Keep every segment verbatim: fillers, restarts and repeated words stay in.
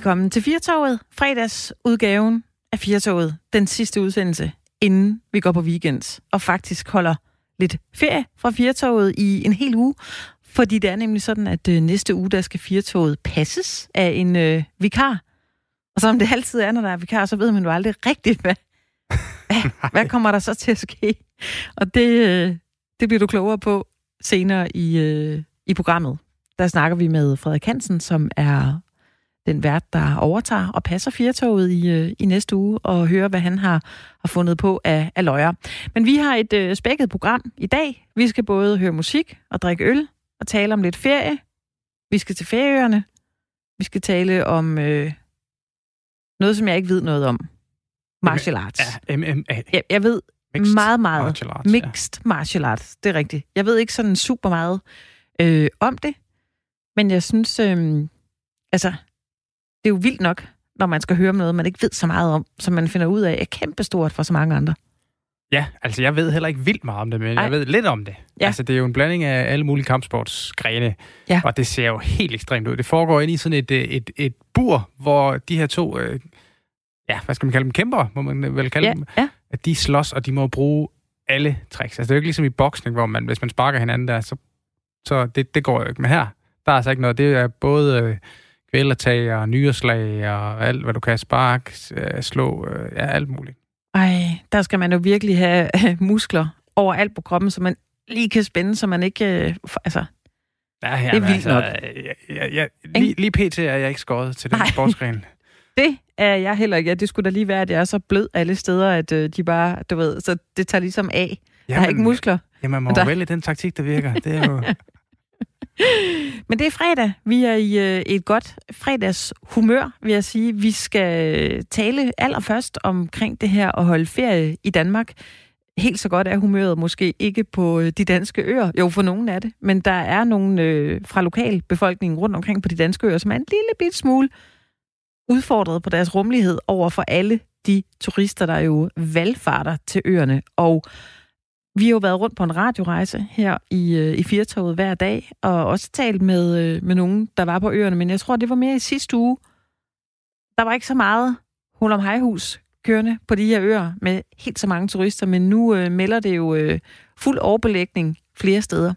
Velkommen til Fjertåget, fredagsudgaven af Fjertåget, den sidste udsendelse, inden vi går på weekend, og faktisk holder lidt ferie fra Fjertåget i en hel uge, fordi det er nemlig sådan, at næste uge, der skal Fjertåget passes af en øh, vikar, og som det altid er, når der er vikar, så ved man jo aldrig rigtigt, hvad, hvad, hvad kommer der så til at ske, og det, øh, det bliver du klogere på senere i, øh, i programmet. Der snakker vi med Frederik Hansen, som er den vært, der overtager og passer Fjertåget i, i næste uge, og hører, hvad han har, har fundet på af, af løjer. Men vi har et øh, spækket program i dag. Vi skal både høre musik og drikke øl og tale om lidt ferie. Vi skal til Færøerne. Vi skal tale om øh, noget, som jeg ikke ved noget om. Martial arts. M M A. Ja, jeg ved mixed meget, meget martial arts, mixed ja. martial arts. Det er rigtigt. Jeg ved ikke sådan super meget øh, om det, men jeg synes, øh, altså... Det er jo vildt nok, når man skal høre om noget, man ikke ved så meget om, som man finder ud af er kæmpestort for så mange andre. Ja, altså jeg ved heller ikke vildt meget om det, men Ej. jeg ved lidt om det. Ja. Altså det er jo en blanding af alle mulige kampsportsgrene, ja. og det ser jo helt ekstremt ud. Det foregår inde i sådan et, et, et bur, hvor de her to, øh, ja, hvad skal man kalde dem, kæmpere, må man vel kalde ja. dem, ja. at de slås, og de må bruge alle tricks. Altså det er jo ikke ligesom i boksning, hvor man, hvis man sparker hinanden der, så, så det, det går jo ikke. Men her, der er altså ikke noget. Det er både... Øh, kvælertag og nyerslag og alt, hvad du kan sparke, slå, ja, alt muligt. Ej, der skal man jo virkelig have muskler overalt på kroppen, så man lige kan spænde, så man ikke... Altså, ja, ja, det er vildt altså, nok. Jeg, jeg, jeg, lige, lige pt. er jeg ikke skåret til den sportsgren. Det er jeg heller ikke. Ja, det skulle da lige være, at jeg er så blød alle steder, at de bare, du ved, så det tager ligesom af. Jamen, der er ikke muskler. Jamen, man må der... vælge den taktik, der virker. Det er jo... Men det er fredag. Vi er i et godt fredagshumør, vil jeg sige. Vi skal tale allerførst omkring det her at holde ferie i Danmark. Helt så godt er humøret måske ikke på de danske øer. Jo, for nogen er det. Men der er nogen øh, fra lokalbefolkningen rundt omkring på de danske øer, som er en lille bit smule udfordret på deres rummelighed over for alle de turister, der jo valfarter til øerne. Og vi har jo været rundt på en radiorejse her i, i Fjertåget hver dag, og også talt med, med nogen, der var på øerne, men jeg tror, det var mere i sidste uge. Der var ikke så meget hul om hejhus kørende på de her øer med helt så mange turister, men nu øh, melder det jo øh, fuld overbelægning flere steder.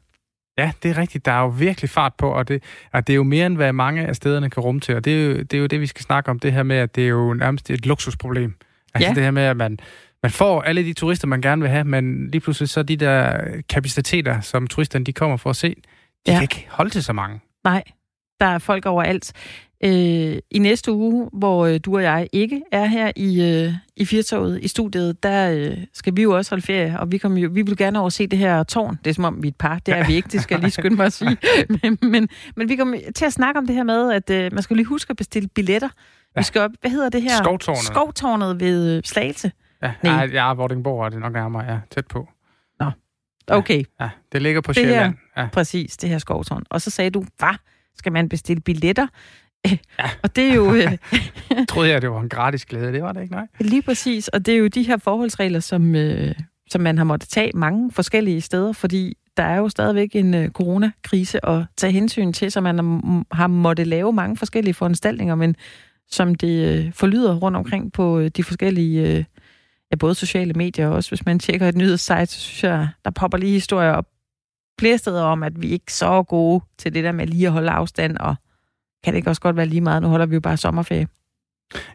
Ja, det er rigtigt. Der er jo virkelig fart på, og det, og det er jo mere end, hvad mange af stederne kan rumme til, og det er, jo, det er jo det, vi skal snakke om, det her med, at det er jo nærmest et luksusproblem. Altså ja. Det her med, at man... Man får alle de turister, man gerne vil have, men lige pludselig så de der kapaciteter, som turisterne de kommer for at se, de ja. kan ikke holde til så mange. Nej, der er folk overalt. Øh, I næste uge, hvor øh, du og jeg ikke er her i, øh, i Fjertåget, i studiet, der øh, skal vi jo også holde ferie, og vi, kom jo, vi vil gerne over se det her tårn. Det er som om vi er et par, det er vi ikke, det skal jeg lige skynde mig at sige. Men, men, men vi kommer til at snakke om det her med, at øh, man skal lige huske at bestille billetter. Ja. Vi skal op, hvad hedder det her? Skovtårnet. Skovtårnet ved øh, Slagelse. Ja, nej. ja, Vordingborg er det nok nærmere, ja, tæt på. Nå, okay. Ja, ja, det ligger på det Sjælland. Her, ja. Præcis, det her Skovtårn. Og så sagde du, hvad? Skal man bestille billetter? Ja. Og det er jo... Troede jeg, det var en gratis glæde, det var det ikke, nej? Lige præcis, og det er jo de her forholdsregler, som, øh, som man har måttet tage mange forskellige steder, fordi der er jo stadigvæk en øh, coronakrise at tage hensyn til, så man har måttet lave mange forskellige foranstaltninger, men som det øh, forlyder rundt omkring på øh, de forskellige... Øh, Ja, både sociale medier og også, hvis man tjekker et nyhedssite, så synes jeg, der popper lige historier op flere steder om, at vi ikke er så gode til det der med lige at holde afstand, og kan det ikke også godt være lige meget, nu holder vi jo bare sommerferie.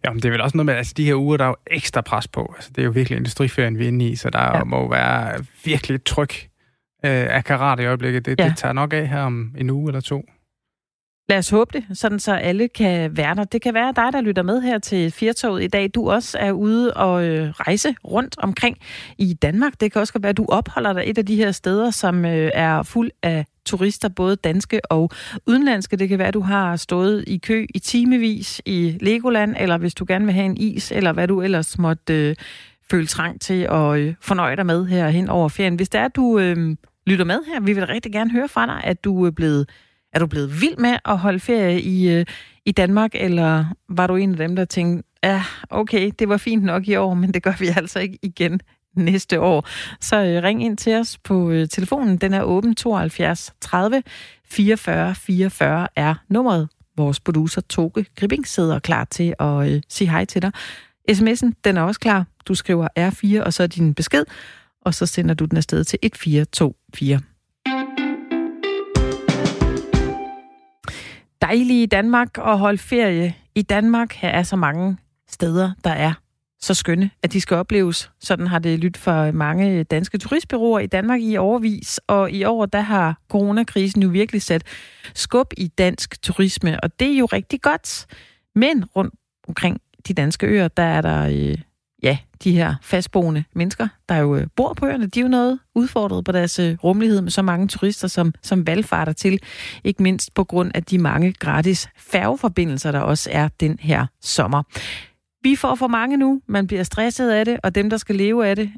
Ja, men det er vel også noget med, altså de her uger, der er jo ekstra pres på. Altså, det er jo virkelig industriferien, vi er inde i, så der ja. må jo være virkelig et tryk øh, af karat i øjeblikket. Det, ja. det tager nok af her om en uge eller to. Lad os håbe det, sådan så alle kan være der. Det kan være dig, der lytter med her til Fjertåget i dag. Du også er ude og øh, rejse rundt omkring i Danmark. Det kan også være, at du opholder dig et af de her steder, som øh, er fuld af turister, både danske og udenlandske. Det kan være, at du har stået i kø i timevis i Legoland, eller hvis du gerne vil have en is, eller hvad du ellers måtte øh, føle trang til at øh, fornøje dig med her hen over ferien. Hvis det er, at du øh, lytter med her, vi vil rigtig gerne høre fra dig, at du er blevet Er du blevet vild med at holde ferie i, øh, i Danmark, eller var du en af dem, der tænkte, ja, okay, det var fint nok i år, men det gør vi altså ikke igen næste år. Så øh, ring ind til os på øh, telefonen. Den er åben. Tooghalvfjerds tredive fireogfyrre fireogfyrre er nummeret. vores producer Toge Gribing sidder klar til at øh, sige hej til dig. S M S'en, den er også klar. Du skriver R fire, og så din besked, og så sender du den afsted til et fire to fire. Dejlige Danmark og holde ferie i Danmark. Her er så mange steder, der er så skønne, at de skal opleves. Sådan har det lyttet for mange danske turistbureauer i Danmark i årevis, og i år der har coronakrisen jo virkelig sat skub i dansk turisme, og det er jo rigtig godt. Men rundt omkring de danske øer, der er der øh, ja, de her fastboende mennesker, der jo bor på øerne. De er jo noget udfordret på deres øh, rummelighed med så mange turister, som, som valgfarter til. Ikke mindst på grund af de mange gratis færgeforbindelser, der også er den her sommer. Vi får for mange nu. Man bliver stresset af det, og dem, der skal leve af det,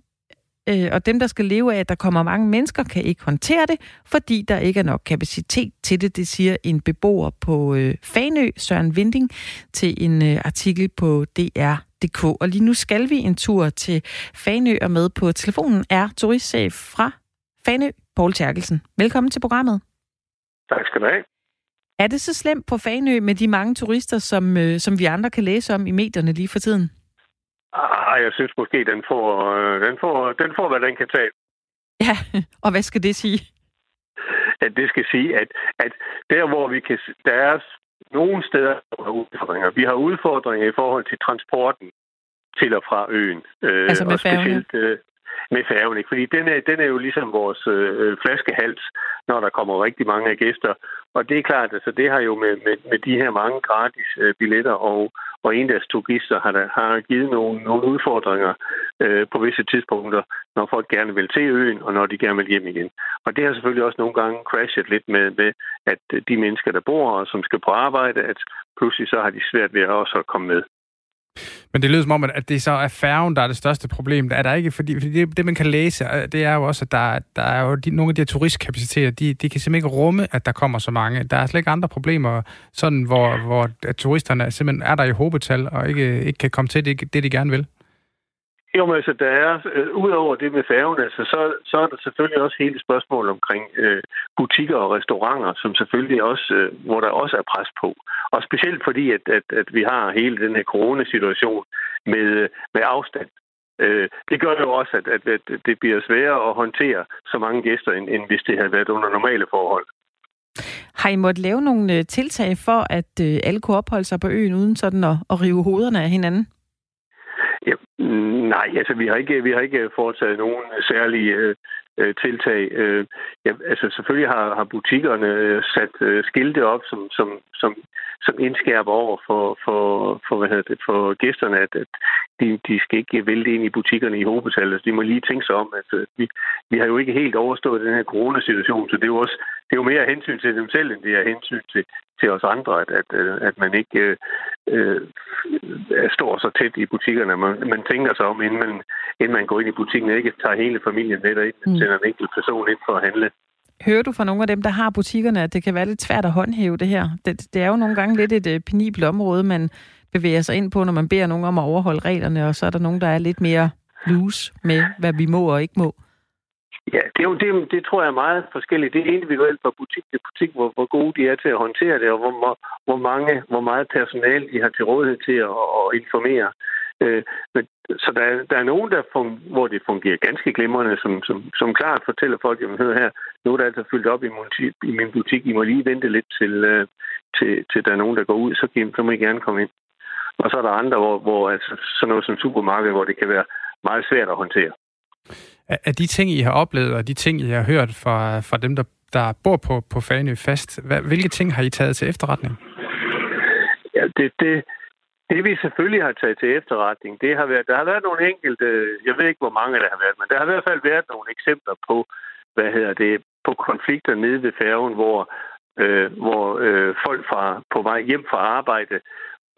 øh, og dem, der skal leve af, at der kommer mange mennesker, kan ikke håndtere det, fordi der ikke er nok kapacitet til det. Det siger en beboer på øh, Fanø, Søren Vending, til en øh, artikel på D R punktum d k. Og lige nu skal vi en tur til Fanø, og med på telefonen er turistchef fra Fanø, Poul Therkelsen. Velkommen til programmet. Tak skal du have. Er det så slemt på Fanø med de mange turister, som, øh, som vi andre kan læse om i medierne lige for tiden? Ah, jeg synes måske, den får, øh, den får, den får, hvad den kan tage. Ja, og hvad skal det sige? At det skal sige, at, at der, hvor vi kan... Der er nogle steder, der har udfordringer. Vi har udfordringer i forhold til transporten til og fra øen. Øh, altså med specielt øh, med færgen, ikke? Fordi den er, den er jo ligesom vores øh, flaskehals, når der kommer rigtig mange af gæster. Og det er klart, altså det har jo med, med, med de her mange gratis øh, billetter og, og endags turister har, der, har givet nogle, nogle udfordringer øh, på visse tidspunkter, når folk gerne vil til øen, og når de gerne vil hjem igen. Og det har selvfølgelig også nogle gange crashet lidt med, med at de mennesker, der bor og som skal på arbejde, at pludselig så har de svært ved også at komme med. Men det lyder som om, at det så er færgen, der er det største problem. Er der ikke, fordi, fordi det, det, man kan læse, det er jo også, at der, der er jo de, nogle af de her turistkapaciteter, de, de kan simpelthen ikke rumme, at der kommer så mange. Der er slet ikke andre problemer, sådan hvor, hvor at turisterne simpelthen er der i hobetal og ikke, ikke kan komme til det, det, de gerne vil. Jo, men altså, der er, øh, ud over det med færgen, altså, så, så er der selvfølgelig også hele spørgsmålet omkring øh, butikker og restauranter, som selvfølgelig også, øh, hvor der også er pres på. Og specielt fordi, at, at, at vi har hele den her coronasituation med, med afstand. Øh, det gør jo også, at, at, at det bliver sværere at håndtere så mange gæster, end, end hvis det havde været under normale forhold. Har I måttet lave nogle tiltag for, at øh, alle kunne opholde sig på øen uden sådan at, at rive hovederne af hinanden? Ja, nej, altså vi har ikke, vi har ikke foretaget nogen særlige øh, tiltag. Øh, ja, altså selvfølgelig har, har butikkerne sat øh, skilte op, som, som, som, som indskærper over for, for, for, hvad hedder det, for gæsterne, at, at de, de skal ikke vælte ind i butikkerne i hovedbetal. Altså, de må lige tænke sig om, at øh, vi, vi har jo ikke helt overstået den her coronasituation, så det er jo, også, det er jo mere hensyn til dem selv, end det er hensyn til til os andre, at, at, at man ikke øh, øh, står så tæt i butikkerne. Man, man tænker sig om, inden man, inden man går ind i butikken, ikke tager hele familien med derind, men sender en enkelt person ind for at handle. Hører du fra nogle af dem, der har butikkerne, at det kan være lidt svært at håndhæve det her? Det, det er jo nogle gange lidt et øh, penibelt område, man bevæger sig ind på, når man beder nogen om at overholde reglerne, og så er der nogen, der er lidt mere loose med, hvad vi må og ikke må. Ja, det, er jo, det, det tror jeg er meget forskelligt. Det er individuelt fra butik til butik, hvor, hvor gode de er til at håndtere det, og hvor, hvor, mange, hvor meget personale de har til rådighed til at, at informere. Øh, men, så der, der er nogen, der fun- hvor det fungerer ganske glimrende, som, som, som klart fortæller folk, at man hører her, nu er der altså fyldt op i, butik, i min butik, I må lige vente lidt til, øh, til, til der er nogen, der går ud, så, så må I gerne komme ind. Og så er der andre, hvor, hvor altså, sådan noget som supermarked, hvor det kan være meget svært at håndtere. Er de ting, I har oplevet, og de ting, I har hørt fra, fra dem, der, der bor på, på Fanø fast, hvad, hvilke ting har I taget til efterretning? Ja, det, det, det vi selvfølgelig har taget til efterretning, det har været, der har været nogle enkelte, jeg ved ikke, hvor mange der har været, men der har i hvert fald været nogle eksempler på, hvad hedder det, på konflikter nede ved færgen, hvor, øh, hvor øh, folk fra, på vej hjem fra arbejde,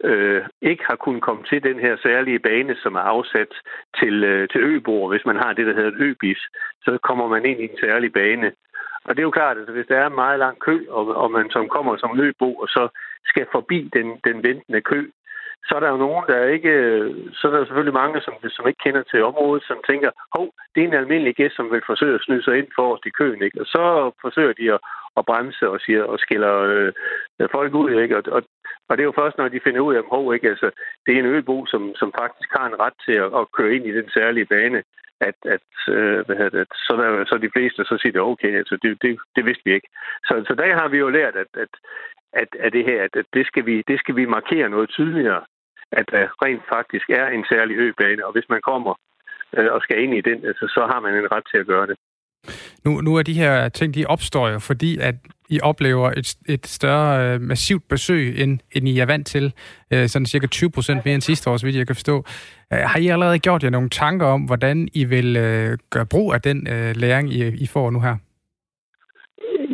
Øh, ikke har kunnet komme til den her særlige bane, som er afsat til, øh, til øboer. Hvis man har det, der hedder et øbis, så kommer man ind i en særlig bane. Og det er jo klart, at hvis der er en meget lang kø, og, og man som kommer som øbo, og så skal forbi den, den ventende kø, så er der jo nogen, der ikke... Så er der selvfølgelig mange, som, som ikke kender til området, som tænker, hov, det er en almindelig gæst, som vil forsøge at snyde sig ind for os i køen, ikke? Og så forsøger de at, at bremse og, siger, og skiller øh, folk ud, ikke? Og, og Og det er jo først, når de finder ud af, hov, ikke? Altså, det er en øbo, som, som faktisk har en ret til at, at køre ind i den særlige bane, at, at, øh, hvad hedder det, så, der, så de fleste så siger, det okay, altså, det, det, det vidste vi ikke. Så, så der har vi jo lært, at, at, at, at det her, at, at det, skal vi, det skal vi markere noget tydeligere, at der rent faktisk er en særlig øbane, og hvis man kommer øh, og skal ind i den, altså, så har man en ret til at gøre det. Nu, nu er de her ting, de opstår jo, fordi at I oplever et, et større øh, massivt besøg, end, end I er vant til. Øh, sådan cirka tyve procent mere end sidste år, så vidt jeg kan forstå. Øh, har I allerede gjort jer nogle tanker om, hvordan I vil øh, gøre brug af den øh, læring, I, I får nu her?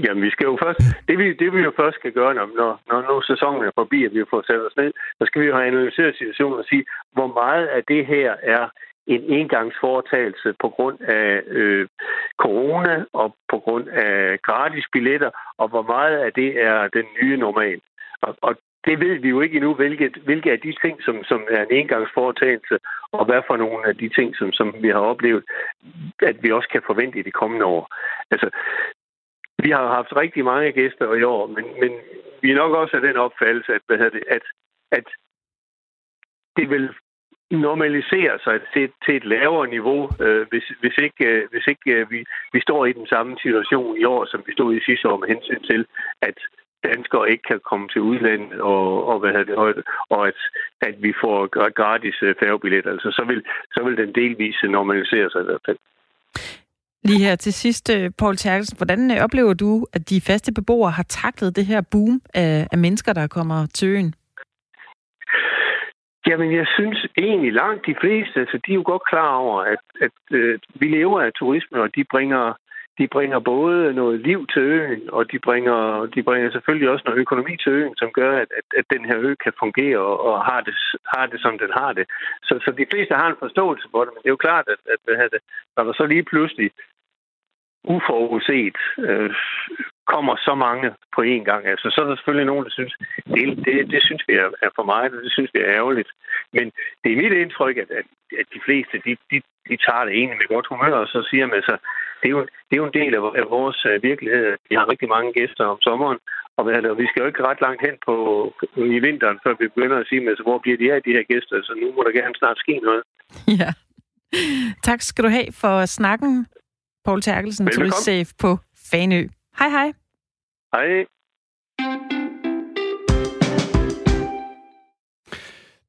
Jamen, vi skal jo først... Det vi, det, vi jo først skal gøre, når, når, når nu sæsonen er forbi, at vi får sat os ned, så skal vi jo have analyseret situationen og sige, hvor meget af det her er en engangsforetagelse på grund af øh, corona og på grund af gratis billetter, og hvor meget af det er den nye normal. Og, og det ved vi jo ikke endnu, hvilket, hvilke af de ting, som, som er en engangsforetagelse, og hvad for nogle af de ting, som, som vi har oplevet, at vi også kan forvente i de kommende år. Altså, vi har haft rigtig mange gæster i år, men, men vi er nok også af den opfattelse, at, hvad hedder det, at, at det vil normaliserer sig til, til et lavere niveau, øh, hvis, hvis ikke, øh, hvis ikke øh, vi, vi står i den samme situation i år, som vi stod i sidste år med hensyn til, at danskere ikke kan komme til udlandet, og, og, hvad det, og, og at, at vi får gratis færgebilletter. Altså, så, vil, så vil den delvis normalisere sig i hvert fald. Lige her til sidst, Poul Therkelsen, hvordan oplever du, at de faste beboere har taklet det her boom af, af mennesker, der kommer til øen? Jamen, jeg synes egentlig langt de fleste, altså, de er jo godt klar over, at, at øh, vi lever af turisme, og de bringer, de bringer både noget liv til øen, og de bringer, de bringer selvfølgelig også noget økonomi til øen, som gør, at, at, at den her ø kan fungere og, og har, det, har det, som den har det. Så, så de fleste har en forståelse for det, men det er jo klart, at, at, at når der så lige pludselig uforudset øh, kommer så mange på én gang. Altså, så er der selvfølgelig nogen, der synes, det, det, det synes vi er, er for meget, og det synes vi er ærgerligt. Men det er mit indtryk, at, at, at de fleste, de, de, de tager det egentlig med godt humør, og så siger man, så det er jo, det er jo en del af, af vores uh, virkelighed. Vi har rigtig mange gæster om sommeren, og, og vi skal jo ikke ret langt hen på, i vinteren, før vi begynder at sige, altså, hvor bliver de af, de her gæster? Så nu må der gerne snart ske noget. Ja. Tak skal du have for snakken, Poul Therkelsen, turistchef på Fanø. Hej hej. Hej.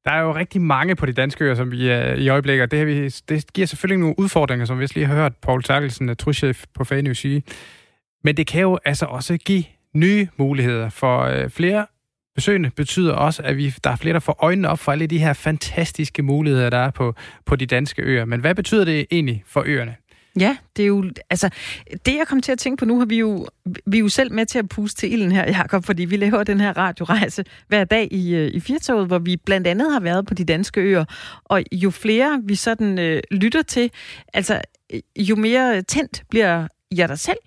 Der er jo rigtig mange på de danske øer, som vi er i øjeblikket, og det, her, vi, det giver selvfølgelig nogle udfordringer, som vi lige har hørt Poul Therkelsen, turistchef på Fanø, sige. Men det kan jo altså også give nye muligheder, for flere besøgende betyder også, at vi, der er flere, der får øjnene op for alle de her fantastiske muligheder, der er på, på de danske øer. Men hvad betyder det egentlig for øerne? Ja, det er jo, altså, det jeg kom til at tænke på nu, har vi jo, vi er jo selv med til at puste til ilden her, Jacob, fordi vi laver den her radiorejse hver dag i, i Fjertåget, hvor vi blandt andet har været på de danske øer, og jo flere vi sådan øh, lytter til, altså, jo mere tændt bliver jeg der selv,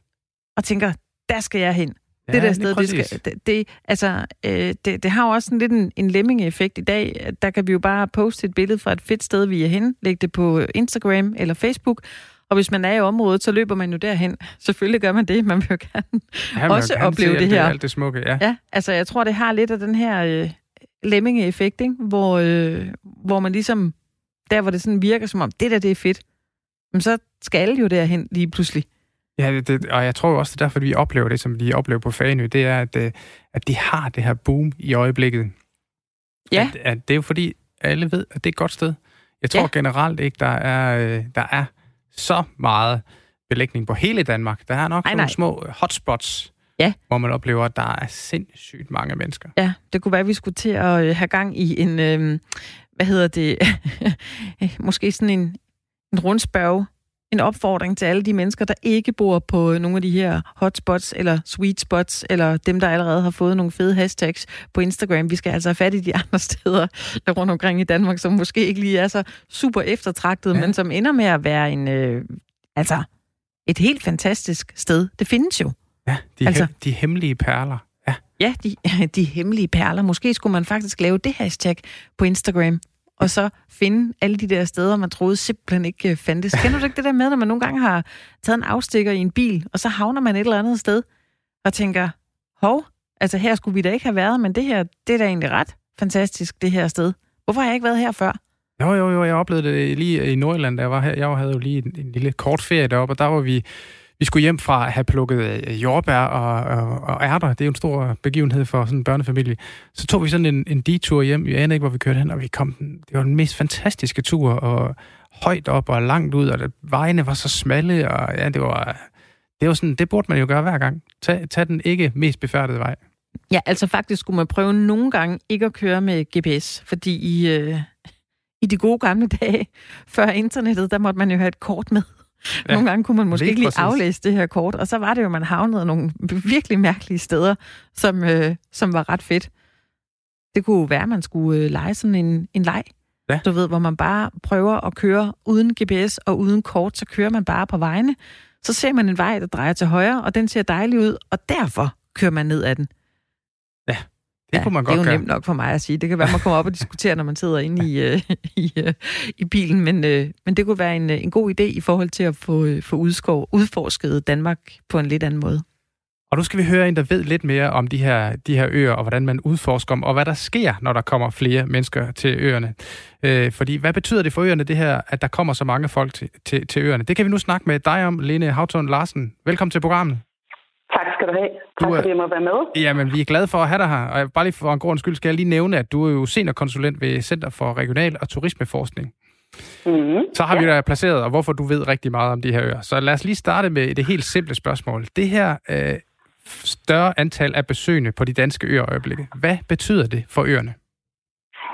og tænker, der skal jeg hen. Det ja, der sted, det, skal, det, det, altså, øh, det, det har jo også sådan lidt en, en lemmingeeffekt i dag. Der kan vi jo bare poste et billede fra et fedt sted, vi er henne, lægge det på Instagram eller Facebook, og hvis man er i området, så løber man jo derhen. Selvfølgelig gør man det, man vil jo gerne ja, også gerne opleve det her. Alt det smukke, ja. Ja, altså jeg tror, det har lidt af den her øh, lemminge-effekt, ikke? Hvor, øh, hvor man ligesom, der hvor det sådan virker som om, det der det er fedt, men så skal alle jo derhen lige pludselig. Ja, det, og jeg tror også, det er derfor, at vi oplever det, som vi oplever på Fanø, det er, at, at de har det her boom i øjeblikket. Ja. At, at det er jo fordi, alle ved, at det er et godt sted. Jeg tror ja. generelt ikke, der er, der er så meget belægning på hele Danmark. Der er nok nogle små hotspots, ja. hvor man oplever, at der er sindssygt mange mennesker. Ja, det kunne være, at vi skulle til at have gang i en, øh, hvad hedder det, måske sådan en, en rundspørge, en opfordring til alle de mennesker, der ikke bor på nogle af de her hotspots eller sweet spots, eller dem, der allerede har fået nogle fede hashtags på Instagram. Vi skal altså have fat i de andre steder rundt omkring i Danmark, som måske ikke lige er så super eftertragtet, ja. men som ender med at være en, øh, altså et helt fantastisk sted. Det findes jo. Ja, de, altså, he- de hemmelige perler. Ja, ja de, de hemmelige perler. Måske skulle man faktisk lave det hashtag på Instagram, og så finde alle de der steder, man troede simpelthen ikke fandtes. Kender du ikke det der med, når man nogle gange har taget en afstikker i en bil, og så havner man et eller andet sted, og tænker, hov, Altså her skulle vi da ikke have været, men det her, det er da egentlig ret fantastisk, det her sted. Hvorfor har jeg ikke været her før? Jo, jo, jo, jeg oplevede det lige i Nordjylland, der var her. Jeg havde jo lige en, en lille kort ferie deroppe, og der var vi... Vi skulle hjem fra at have plukket jordbær og, og, og ærter. Det er jo en stor begivenhed for sådan en børnefamilie. Så tog vi sådan en, en detur hjem. Jeg anede ikke, hvor vi kørte hen, og vi kom. Det var den mest fantastiske tur, og højt op og langt ud, og det, vejene var så smalle, og ja, det var, det var sådan, det burde man jo gøre hver gang. Tag, tag den ikke mest befærdede vej. Ja, altså faktisk skulle man prøve nogle gange ikke at køre med G P S, fordi i, øh, i de gode gamle dage, før internettet, der måtte man jo have et kort med. Ja, nogle gange kunne man måske ikke lige aflæse det her kort, og så var det jo, man havnede nogle virkelig mærkelige steder, som, øh, som var ret fedt. Det kunne jo være, at man skulle øh, lege sådan en, en leg, ja. Du ved, hvor man bare prøver at køre uden G P S og uden kort, så kører man bare på vejene. Så ser man en vej, der drejer til højre, og den ser dejlig ud, og derfor kører man ned ad den. Ja, det ja, kunne man godt gøre. Det er jo nemt nok for mig at sige. Det kan være, man kommer op og diskuterer, når man sidder inde i, øh, i, øh, i bilen. Men, øh, men det kunne være en, en god idé i forhold til at få, øh, få udskov, udforsket Danmark på en lidt anden måde. Og nu skal vi høre en, der ved lidt mere om de her, de her øer, og hvordan man udforsker dem, og hvad der sker, når der kommer flere mennesker til øerne. Øh, fordi hvad betyder det for øerne, det her, at der kommer så mange folk til, til, til øerne? Det kan vi nu snakke med dig om, Lene Havtorn Larsen. Velkommen til programmet. Tak skal du have. Tak du er, fordi jeg må være med. Jamen, vi er glade for at have dig her. Og bare lige for en god skyld skal jeg lige nævne, at du er jo seniorkonsulent ved Center for Regional- og Turismeforskning. Mm-hmm. Så har ja. vi dig placeret, og hvorfor du ved rigtig meget om de her øer. Så lad os lige starte med det helt simple spørgsmål. Det her øh, større antal af besøgende på de danske øer i øjeblikket, hvad betyder det for øerne?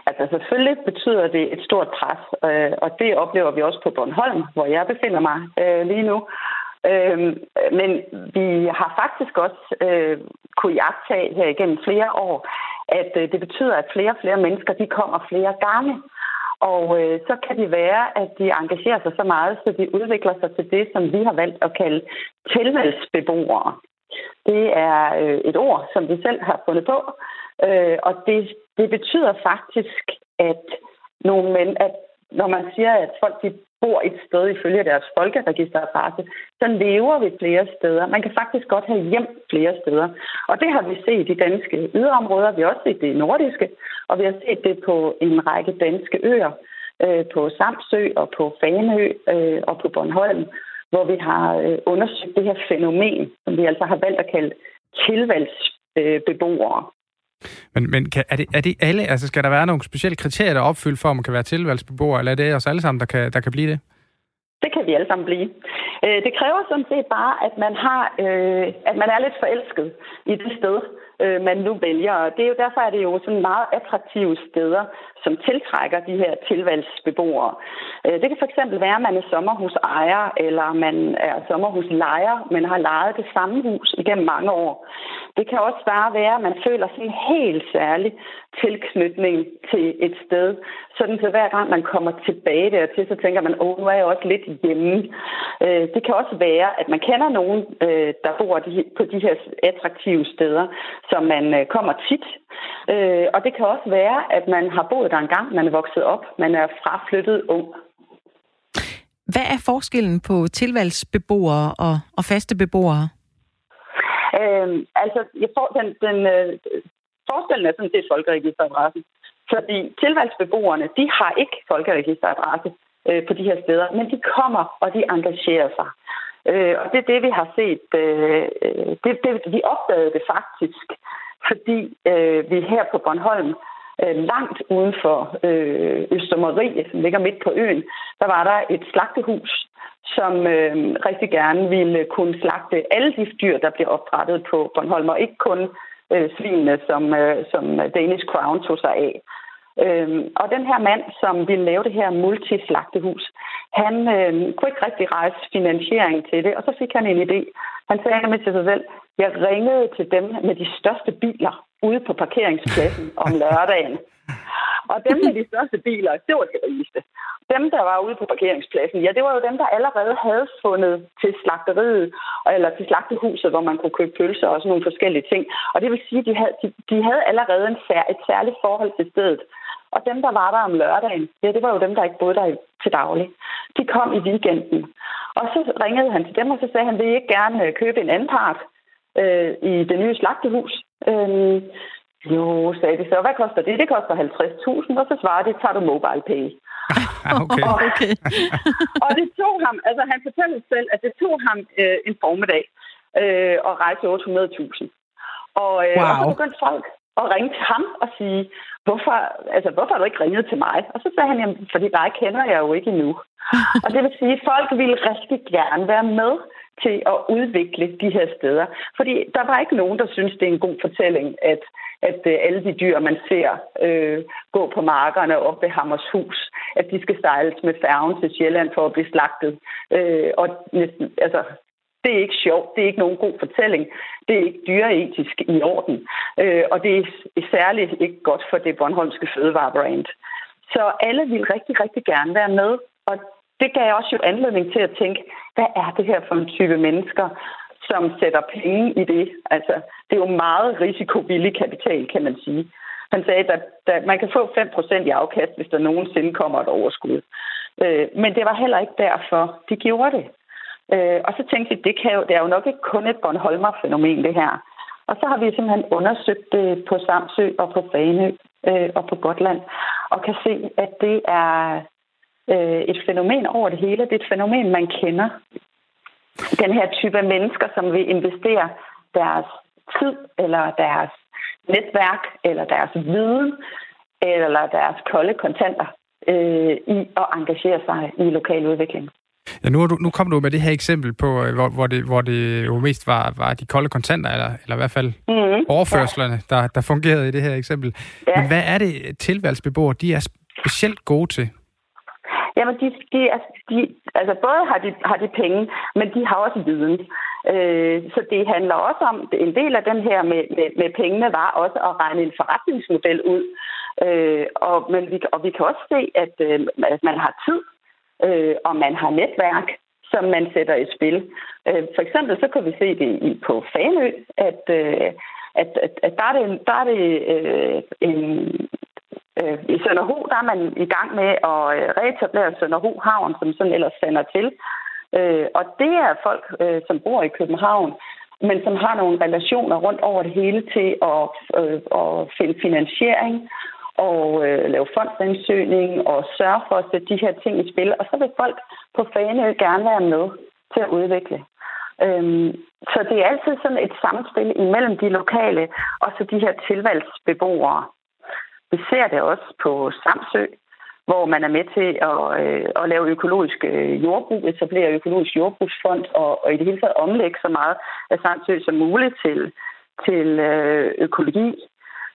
Altså selvfølgelig betyder det et stort pres, øh, og det oplever vi også på Bornholm, hvor jeg befinder mig øh, lige nu. Øhm, men vi har faktisk også øh, kunne iagttage her igennem flere år, at øh, det betyder, at flere og flere mennesker, de kommer flere gange. Og øh, så kan det være, at de engagerer sig så meget, så de udvikler sig til det, som vi har valgt at kalde tilvalgsbeboere. Det er øh, et ord, som vi selv har fundet på, øh, og det, det betyder faktisk, at, nogle men, at når man siger, at folk de bor et sted ifølge deres folkeregisteradresse, så lever vi flere steder. Man kan faktisk godt have hjem flere steder. Og det har vi set i de danske yderområder, vi har også set det i nordiske, og vi har set det på en række danske øer, øh, på Samsø og på Fanø øh, og på Bornholm, hvor vi har øh, undersøgt det her fænomen, som vi altså har valgt at kalde tilvalgsbeboere. Øh, Men, men kan, er, det, er det alle? Altså skal der være nogle specielle kriterier, der er opfyldt for, om man kan være tilvalgsbeboer, eller er det os alle sammen, der kan, der kan blive det? Det kan vi alle sammen blive. Øh, det kræver sådan set bare, at man, har, øh, at man er lidt forelsket i det sted, øh, man nu vælger. Og det er jo, derfor er det jo sådan meget attraktive steder, som tiltrækker de her tilvalgsbeboere. Øh, det kan fx være, at man er sommerhusejer, eller man er sommerhuslejer, men har lejet det samme hus igennem mange år. Det kan også bare være, at man føler sådan en helt særlig tilknytning til et sted. Sådan så hver gang man kommer tilbage dertil, så tænker man, åh, nu er jeg også lidt hjemme. Øh, det kan også være, at man kender nogen, øh, der bor de, på de her attraktive steder, som man øh, kommer tit. Øh, og det kan også være, at man har boet der engang, man er vokset op, man er fraflyttet ung. Hvad er forskellen på tilvalgsbeboere og, og faste beboere? Øh, altså, jeg får den, den øh, forskellen er sådan set folkeregisteradressen. Fordi tilvalgsbeboerne, de har ikke folkeregisteradresse øh, på de her steder, men de kommer, og de engagerer sig. Øh, og det er det, vi har set. Øh, det, det, vi opdagede det faktisk, fordi øh, vi her på Bornholm, øh, langt uden for øh, Østermarie, som ligger midt på øen, der var der et slagtehus, som øh, rigtig gerne ville kunne slagte alle de dyr, der bliver opdrættet på Bornholm, og ikke kun øh, svinene, som, øh, som Danish Crown tog sig af. Øh, og den her mand, som ville lave det her multislagtehus, han øh, kunne ikke rigtig rejse finansiering til det, og så fik han en idé. Han sagde med til sig selv, jeg ringede til dem med de største biler ude på parkeringspladsen om lørdagen. Og dem med de største biler, det var de rigeste. Dem, der var ude på parkeringspladsen, ja, det var jo dem, der allerede havde fundet til slagteriet, eller til slagtehuset, hvor man kunne købe pølser og sådan nogle forskellige ting. Og det vil sige, at de havde, de, de havde allerede en fær, et særligt forhold til stedet. Og dem, der var der om lørdagen, ja, det var jo dem, der ikke boede der til daglig. De kom i weekenden. Og så ringede han til dem, og så sagde han, vil I ikke gerne købe en anpart? øh, i det nye slagtehus. Øh, jo, sagde de så, hvad koster det? Det koster halvtreds tusind, og så svarer de, tager du mobile pay. Okay. Og, okay. og det tog ham, altså han fortalte selv, at det tog ham øh, en formiddag øh, at rejse otte hundrede tusind. Og, øh, wow. og så begyndte folk at ringe til ham og sige, hvorfor, altså, hvorfor har du ikke ringet til mig? Og så sagde han, jamen, fordi dig kender jeg jo ikke endnu. Og det vil sige, at folk ville rigtig gerne være med til at udvikle de her steder. Fordi der var ikke nogen, der synes det er en god fortælling, at, at alle de dyr, man ser øh, gå på markerne op ved Hammershus, at de skal sejles med færgen til Sjælland for at blive slagtet. Øh, og næsten, altså, det er ikke sjovt, det er ikke nogen god fortælling, det er ikke dyreetisk i orden, øh, og det er særligt ikke godt for det bornholmske fødevarebrand. Så alle ville rigtig, rigtig gerne være med, og det gav også jo anledning til at tænke, hvad er det her for en type mennesker, som sætter penge i det? Altså, det er jo meget risikovillig kapital, kan man sige. Han sagde, at man kan få fem procent i afkast, hvis der nogensinde kommer et overskud. Øh, men det var heller ikke derfor, de gjorde det. Øh, og så tænkte jeg, det, kan jo, det er jo nok ikke kun et Bornholmer-fænomen, det her. Og så har vi simpelthen undersøgt det på Samsø og på Fanø øh, og på Gotland, og kan se, at det er øh, et fænomen over det hele. Det er et fænomen, man kender. Den her type af mennesker, som vil investere deres tid, eller deres netværk, eller deres viden, eller deres kolde kontanter øh, i at engagere sig i lokal udvikling. Ja, nu, nu kom du med det her eksempel på, hvor, hvor, det, hvor det jo mest var, var de kolde kontanter, eller, eller i hvert fald mm-hmm. overførslerne, ja. der, der fungerede i det her eksempel. Ja. Men hvad er det, tilværelsesbeboere, de er specielt gode til? Jamen, de, de, de, altså både har de, har de penge, men de har også viden. Øh, så det handler også om, en del af den her med, med, med pengene var også at regne en forretningsmodel ud. Øh, og, men vi, og vi kan også se, at, øh, at man har tid. Øh, og man har netværk, som man sætter i spil. Øh, for eksempel så kan vi se det i, på Fanø, at, øh, at, at, at der er det, der er det øh, en, øh, i Sønderhu, der er man i gang med at reetablere Sønderhu Havn, som sådan ellers sender til. Øh, og det er folk, øh, som bor i København, men som har nogle relationer rundt over det hele til at, øh, at finde finansiering, og øh, lave fondsansøgning og sørge for at sætte de her ting i spil. Og så vil folk på Fanø gerne være med til at udvikle. Øhm, så det er altid sådan et samspil imellem de lokale og så de her tilvalgsbeboere. Vi ser det også på Samsø, hvor man er med til at, øh, at lave økologisk øh, jordbrug, etablere økologisk jordbrugsfond og, og i det hele taget omlægge så meget af Samsø som muligt til, til øh, økologi.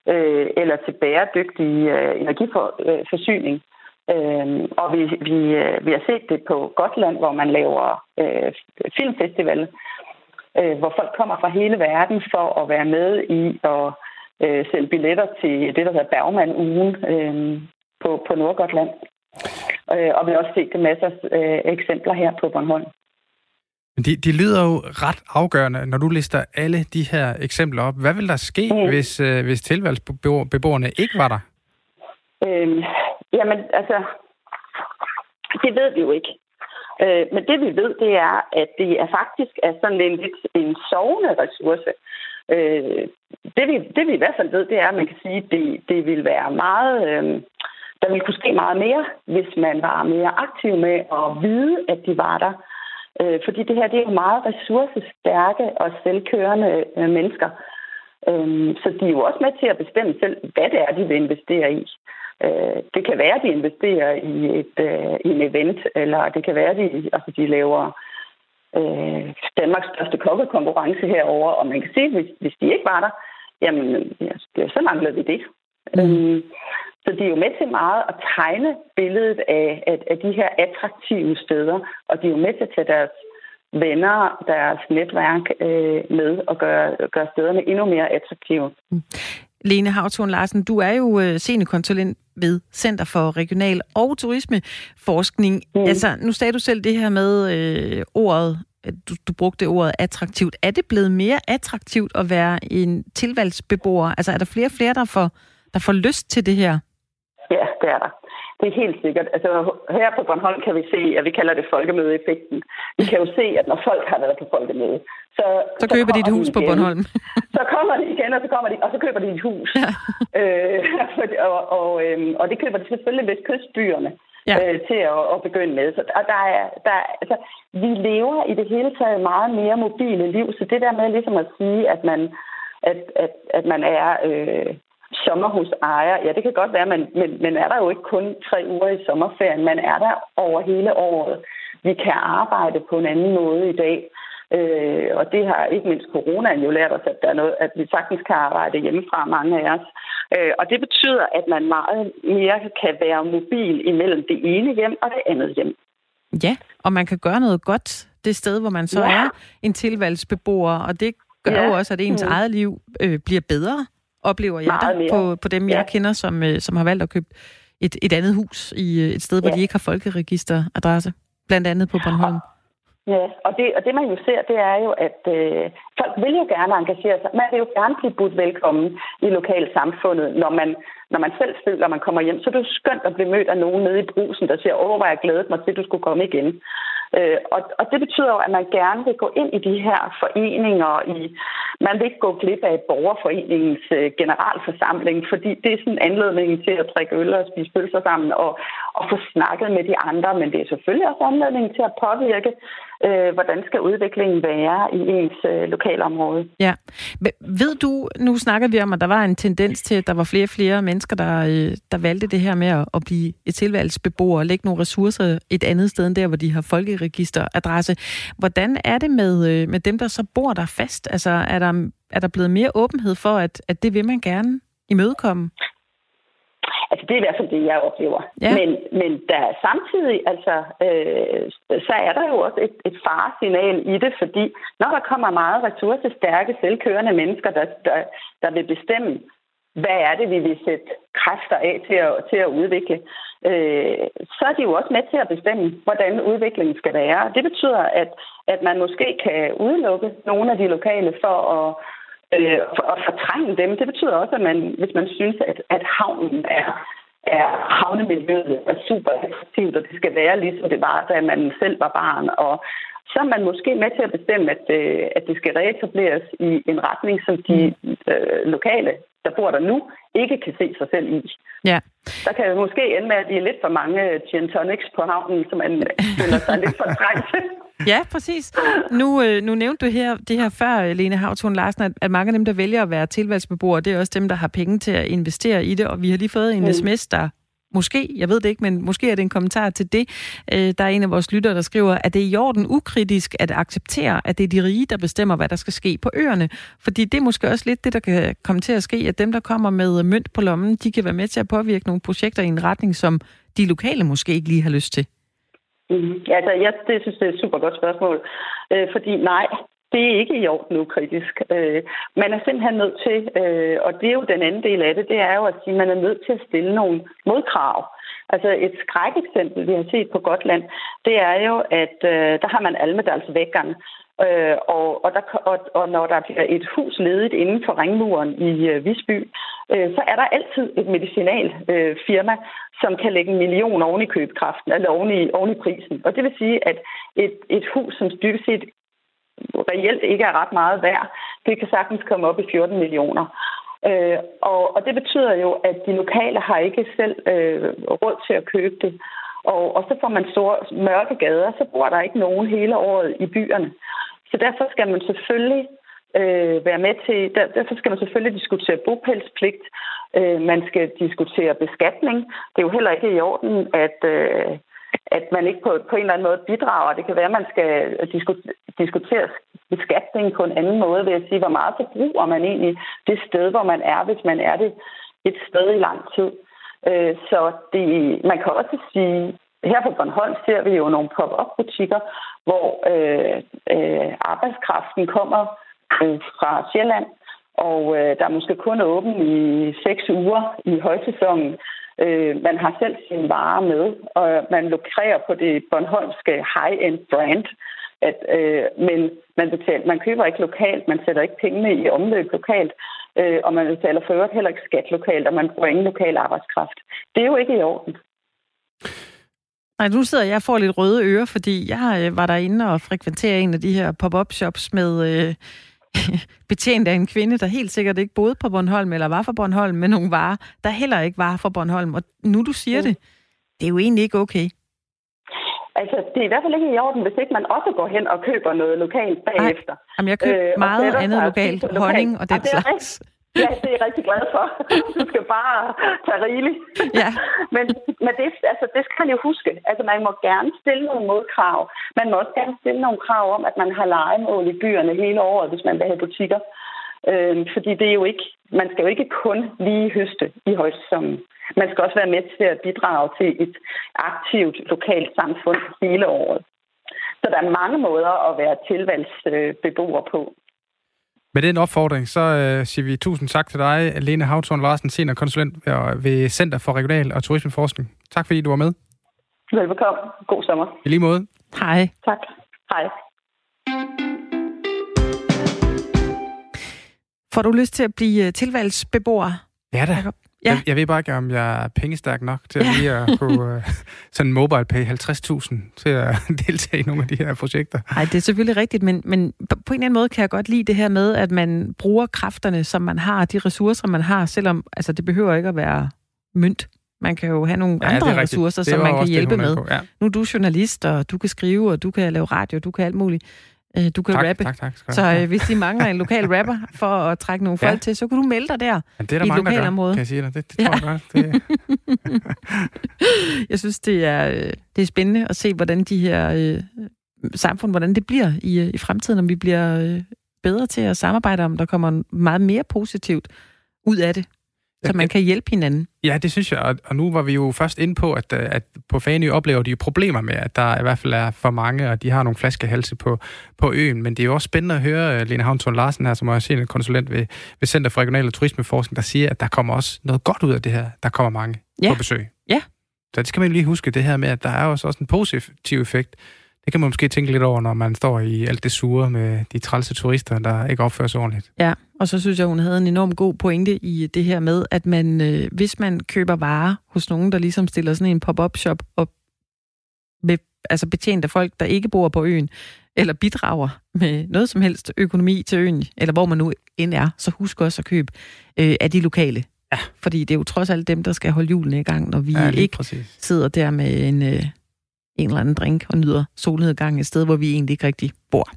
Øh, eller til bæredygtig øh, energiforsyning. Øh, og vi, vi, øh, vi har set det på Gotland, hvor man laver øh, filmfestival, øh, hvor folk kommer fra hele verden for at være med i at øh, sælge billetter til det, der hedder Bergman-ugen øh, på, på Nordgotland. Øh, og vi har også set det masser af øh, eksempler her på Bornholm. Men de, de lyder jo ret afgørende, når du lister alle de her eksempler op. Hvad vil der ske, mm. hvis, øh, hvis tilværelsesbeboerne ikke var der? Øhm, jamen, altså, det ved vi jo ikke. Øh, men det vi ved, det er, at det er faktisk er sådan en lidt en sovende ressource. Øh, det, vi, det vi i hvert fald ved, det er, at man kan sige, at det, det vil være meget... Øh, der vil kunne ske meget mere, hvis man var mere aktiv med at vide, at de var der. Fordi det her, det er jo meget ressourcestærke og selvkørende mennesker. Så de er jo også med til at bestemme selv, hvad det er, de vil investere i. Det kan være, at de investerer i et, i en event, eller det kan være, at de, altså, de laver øh, Danmarks største kokkekonkurrence herover, og man kan se, hvis, hvis de ikke var der, jamen, så manglede vi det. Mm. Så de er jo med til meget at tegne billedet af, af, af de her attraktive steder, og de er jo med til at tage deres venner, deres netværk øh, med og gøre, gøre stederne endnu mere attraktive. Mm. Lene Havtorn Larsen, du er jo seniorkonsulent ved Center for Regional- og Turismeforskning. Mm. Altså, nu sagde du selv det her med øh, ordet, du, du brugte ordet attraktivt. Er det blevet mere attraktivt at være en tilvalgsbeboer? Altså, er der flere og flere, der får... der får lyst til det her? Ja, det er der. Det er helt sikkert. Altså, her på Bornholm kan vi se, at vi kalder det folkemødeeffekten. Vi kan jo se, at når folk har været på folkemøde, så, så køber så de et hus de på Bornholm. Så kommer de igen, og så, kommer de, og så køber de et hus. Ja. Øh, og, og, øhm, og det køber de selvfølgelig ved kystbyerne ja. øh, til at, at begynde med. Så, og der er, der, altså, vi lever i det hele taget meget mere mobile liv, så det der med ligesom at sige, at man, at, at, at man er... Øh, sommerhusejer, ja, det kan godt være, men, men, men er der jo ikke kun tre uger i sommerferien. Man er der over hele året. Vi kan arbejde på en anden måde i dag. Øh, og det har ikke mindst coronaen jo lært os, at, der er noget, at vi sagtens kan arbejde hjemmefra, mange af os. Øh, og det betyder, at man meget mere kan være mobil imellem det ene hjem og det andet hjem. Ja, og man kan gøre noget godt det sted, hvor man så ja. er en tilvalgsbeboer, og det gør ja. jo også, at ens mm. eget liv øh, bliver bedre. Oplever jeg der på, på dem, jeg ja. kender, som, som har valgt at købe et, et andet hus i et sted, hvor ja. de ikke har folkeregisteradresse, blandt andet på Bornholm. Ja, og det, og det man jo ser, det er jo, at øh, folk vil jo gerne engagere sig. Man vil jo gerne blive budt velkommen i lokalsamfundet, når man, når man selv føler, når man kommer hjem. Så er det jo skønt at blive mødt af nogen nede i brusen, der siger, åh, hvor jeg glædet mig til, at du skulle komme igen. Øh, og, og det betyder jo, at man gerne vil gå ind i de her foreninger. I, man vil ikke gå glip af borgerforeningens øh, generalforsamling, fordi det er sådan anledningen til at drikke øl og spise pølser sammen og, og få snakket med de andre. Men det er selvfølgelig også anledningen til at påvirke, øh, hvordan skal udviklingen være i ens øh, lokalområde. Ja. Ved du, nu snakker vi om, at der var en tendens til, at der var flere og flere mennesker, der, øh, der valgte det her med at, at blive et tilvalgsbeboer og lægge nogle ressourcer et andet sted end der, hvor de har folkeregisteradresse. Hvordan er det med, med dem, der så bor der fast? Altså, er der, er der blevet mere åbenhed for, at, at det vil man gerne imødekomme? Altså, det er i hvert fald det, jeg oplever. Ja. Men, men der er samtidig, altså, øh, så er der jo også et, et faresignal i det, fordi når der kommer meget ressourcestærke, selvkørende mennesker, der, der, der vil bestemme, hvad er det, vi vil sætte kræfter af til at, til at udvikle, øh, så er de jo også med til at bestemme, hvordan udviklingen skal være. Det betyder, at, at man måske kan udelukke nogle af de lokale for at, øh, for at fortrænge dem. Det betyder også, at man, hvis man synes, at, at havnen er, er havnemiljøet er super attraktivt, og det skal være ligesom det var, da man selv var barn, og så er man måske med til at bestemme, at, øh, at det skal reetableres i en retning, som de øh, lokale, der bor der nu, ikke kan se sig selv i. Ja. Der kan jo måske ende med, at de er lidt for mange gin tonics på havnen, som man føler sig lidt for trængt. Ja, præcis. Nu, nu nævnte du her, det her før, Lene Havtorn Larsen, at, at mange af dem, der vælger at være tilvalgsbeboere, det er også dem, der har penge til at investere i det, og vi har lige fået en mm. sms, der måske, jeg ved det ikke, men måske er det en kommentar til det. Øh, der er en af vores lyttere, der skriver, at det er i orden ukritisk at acceptere, at det er de rige, der bestemmer, hvad der skal ske på øerne. Fordi det er måske også lidt det, der kan komme til at ske, at dem, der kommer med mønt på lommen, de kan være med til at påvirke nogle projekter i en retning, som de lokale måske ikke lige har lyst til. Mm-hmm. Altså, jeg det synes, det er et super godt spørgsmål. Øh, fordi nej, det er ikke i orden ukritisk. Øh, man er simpelthen nødt til, øh, og det er jo den anden del af det, det er jo at sige, at man er nødt til at stille nogle modkrav. Altså et skrækeksempel, vi har set på Gotland, det er jo, at øh, der har man Almedalsvækkerne, øh, og, og, og, og når der bliver et hus ledigt inden for ringmuren i øh, Visby, øh, så er der altid et medicinalfirma, øh, som kan lægge en million oven i købekraften, eller oven i, oven i prisen. Og det vil sige, at et, et hus, som dybest set reelt ikke er ret meget værd, det kan sagtens komme op i fjorten millioner. Øh, og, og det betyder jo, at de lokale har ikke selv øh, råd til at købe det. Og, og så får man store mørke gader, så bor der ikke nogen hele året i byerne. Så derfor skal man selvfølgelig øh, være med til, der, derfor skal man selvfølgelig diskutere bopælspligt, øh, man skal diskutere beskatning. Det er jo heller ikke i orden, at øh, at man ikke på, på en eller anden måde bidrager. Det kan være, at man skal diskutere beskatning på en anden måde ved at sige, hvor meget forbruger man egentlig det sted, hvor man er, hvis man er det et sted i lang tid. Øh, så det, man kan også sige, her på Bornholm ser vi jo nogle pop-up-butikker, hvor øh, øh, arbejdskraften kommer øh, fra Sjælland, og øh, der er måske kun åben i seks uger i højsæsonen. Man har selv sine varer med, og man lukrerer på det bornholmske high-end brand. At, øh, men man, betaler, man køber ikke lokalt, man sætter ikke pengene i omløb lokalt, øh, og man betaler for øvrigt heller ikke skat lokalt, og man bruger ingen lokal arbejdskraft. Det er jo ikke i orden. Nej, nu sidder jeg og får lidt røde ører, fordi jeg var derinde og frekventerede en af de her pop-up shops med øh, betjent af en kvinde, der helt sikkert ikke boede på Bornholm eller var fra Bornholm, men nogle varer, der heller ikke var fra Bornholm. Og nu du siger mm. det, det er jo egentlig ikke okay. Altså, det er i hvert fald ikke i orden, hvis ikke man også går hen og køber noget lokalt bagefter. Ej, jamen, jeg købte øh, meget andet lokalt, honning og den slags. Rigtig. Ja, det er jeg rigtig glad for. Du skal bare tage rigeligt. Ja. men men det, altså, det skal man jo huske. Altså, man må gerne stille nogle modkrav. Man må også gerne stille nogle krav om, at man har lejemål i byerne hele året, hvis man vil have butikker. Øh, fordi det er jo ikke, man skal jo ikke kun lige høste i højsæsonen. Man skal også være med til at bidrage til et aktivt lokalt samfund hele året. Så der er mange måder at være tilvalgsbeboer på. Med den opfordring, så øh, siger vi tusind tak til dig, Lene Havtorn Larsen, seniorkonsulent ved Center for Regional- og Turismeforskning. Tak fordi du var med. Velbekomme. God sommer. I lige måde. Hej. Tak. Hej. Får du lyst til at blive tilvalgsbeboer? Ja da. Jacob? Ja. Jeg, jeg ved bare ikke, om jeg er pengestærk nok til at, ja. lige at kunne uh, sådan en mobile pay halvtreds tusind til at deltage i nogle af de her projekter. Nej, det er selvfølgelig rigtigt, men, men på en eller anden måde kan jeg godt lide det her med, at man bruger kræfterne, som man har, de ressourcer, man har, selvom altså, det behøver ikke at være mønt. Man kan jo have nogle ja, andre ressourcer, som man kan hjælpe det, med. Ja. Nu er du journalist, og du kan skrive, og du kan lave radio, og du kan alt muligt. Du kan tak, rappe. Tak, tak, så øh, hvis de mangler en lokal rapper for at trække nogle folk ja. til, så kan du melde dig der, ja, der i et lokalområde. Kan jeg sige dig? Det, det ja. tror jeg godt. Det... jeg synes, det er, det er spændende at se, hvordan de her øh, samfund, hvordan det bliver i, i fremtiden, om vi bliver øh, bedre til at samarbejde om, der kommer meget mere positivt ud af det, så man kan hjælpe hinanden. Ja, det synes jeg. Og nu var vi jo først inde på, at, at på Fanø oplever de jo problemer med, at der i hvert fald er for mange, og de har nogle flaskehalse på, på øen. Men det er jo også spændende at høre Lene Havtorn Larsen her, som er senior konsulent ved, ved Center for Regional- og Turismeforskning, der siger, at der kommer også noget godt ud af det her. Der kommer mange ja. på besøg. Ja. Så det skal man lige huske, det her med, at der er også en positiv effekt. Det kan man måske tænke lidt over, når man står i alt det sure med de trælse turister, der ikke opfører sig ordentligt. Ja, og så synes jeg, hun havde en enormt god pointe i det her med, at man, øh, hvis man køber varer hos nogen, der ligesom stiller sådan en pop-up shop op, med, altså betjent af folk, der ikke bor på øen, eller bidrager med noget som helst økonomi til øen, eller hvor man nu end er, så husk også at købe øh, af de lokale. Ja. Fordi det er jo trods alt dem, der skal holde hjulene i gang, når vi ja, ikke præcis. sidder der med en... Øh, en eller anden drink og nyder solnedgangen et sted, hvor vi egentlig ikke rigtig bor.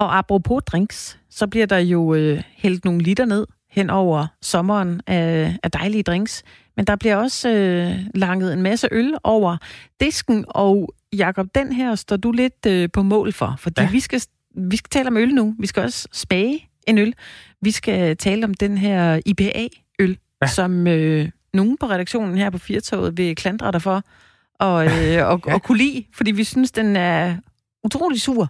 Og apropos drinks, så bliver der jo øh, hældt nogle liter ned hen over sommeren af, af dejlige drinks, men der bliver også øh, langet en masse øl over disken, og Jacob, den her står du lidt øh, på mål for, fordi ja. vi, skal, vi skal tale om øl nu. Vi skal også smage en øl. Vi skal tale om den her I P A-øl, ja. som... Øh, Nogen på redaktionen her på Fjertåget vil klandre dig for og, øh, og, ja. og kunne lide, fordi vi synes, den er utrolig sur.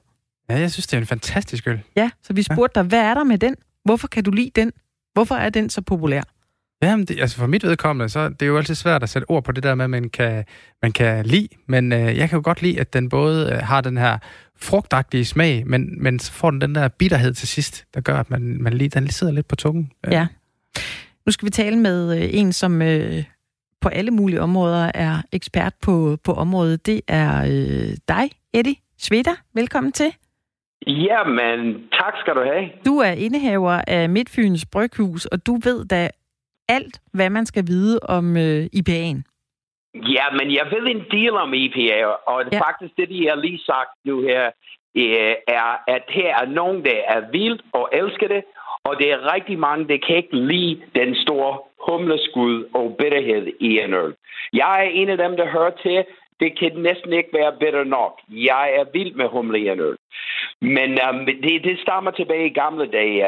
Ja, jeg synes, det er en fantastisk øl. Ja, så vi spurgte ja. dig, hvad er der med den? Hvorfor kan du lide den? Hvorfor er den så populær? Jamen, det, altså for mit vedkommende, så det er jo altid svært at sætte ord på det der med, at man kan, man kan lide. Men øh, jeg kan jo godt lide, at den både øh, har den her frugtagtige smag, men, men så får den den der bitterhed til sidst, der gør, at man, man lige, den lige sidder lidt på tungen. Øh. Ja. Nu skal vi tale med øh, en, som øh, på alle mulige områder er ekspert på, på området. Det er øh, dig, Eddie Szweda. Velkommen til. Jamen, tak skal du have. Du er indehaver af Midtfyns Bryghus, og du ved da alt, hvad man skal vide om øh, I P A'en. Ja, men jeg ved en del om I P A, og ja. faktisk det, de har lige sagt nu her, er, at her er nogen, der er vildt og elsker det, og det er rigtig mange, der kan ikke lide den store humleskud og bitterhed i en øl. Jeg er en af dem, der hører til. Det kan næsten ikke være bitter nok. Jeg er vild med humle i en øl. Men um, det, det stammer tilbage i gamle dage.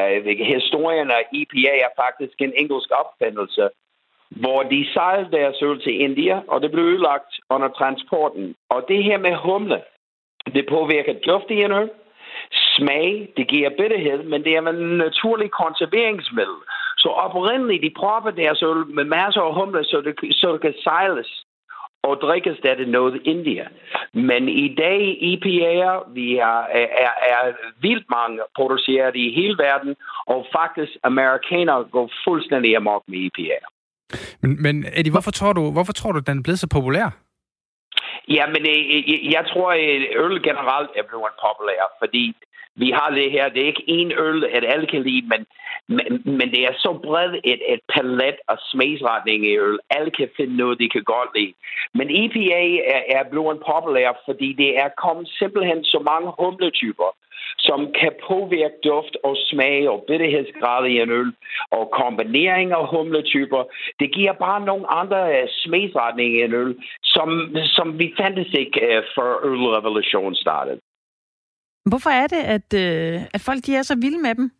Historien af I P A er faktisk en engelsk opfindelse, hvor de sejlede deres øl til India, og det blev ødelagt under transporten. Og det her med humle, det påvirker duft i en øl. Smag, det giver bitterhed, men det er en naturlig konserveringsmiddel. Så oprindeligt, de propper deres øl med masser af humler, så det, så det kan sejles og drikkes, da det nåede India. Men i dag, I P A'er, vi er, er, er vildt mange produceret i hele verden, og faktisk amerikanere går fuldstændig amok med I P A'er. Men, men Eddie, hvorfor tror du, hvorfor tror du, den er blevet så populær? Ja, men øh, jeg tror, at øl generelt er blevet populær, fordi vi har det her, det er ikke én øl, at alle kan lide, men, men, men det er så bredt et, et palet og smagsretning i øl. Alle kan finde noget, de kan godt lide. Men I P A er, er blevet populær, fordi det er kommet simpelthen så mange humletyper, som kan påvirke duft og smag og bitterhedsgrad i en øl, og kombinering af humletyper. Det giver bare nogle andre smagsretninger i en øl, som, som vi fandtes ikke uh, før ølrevolutionen startede. Hvorfor er det, at, øh, at folk de er så vilde med dem?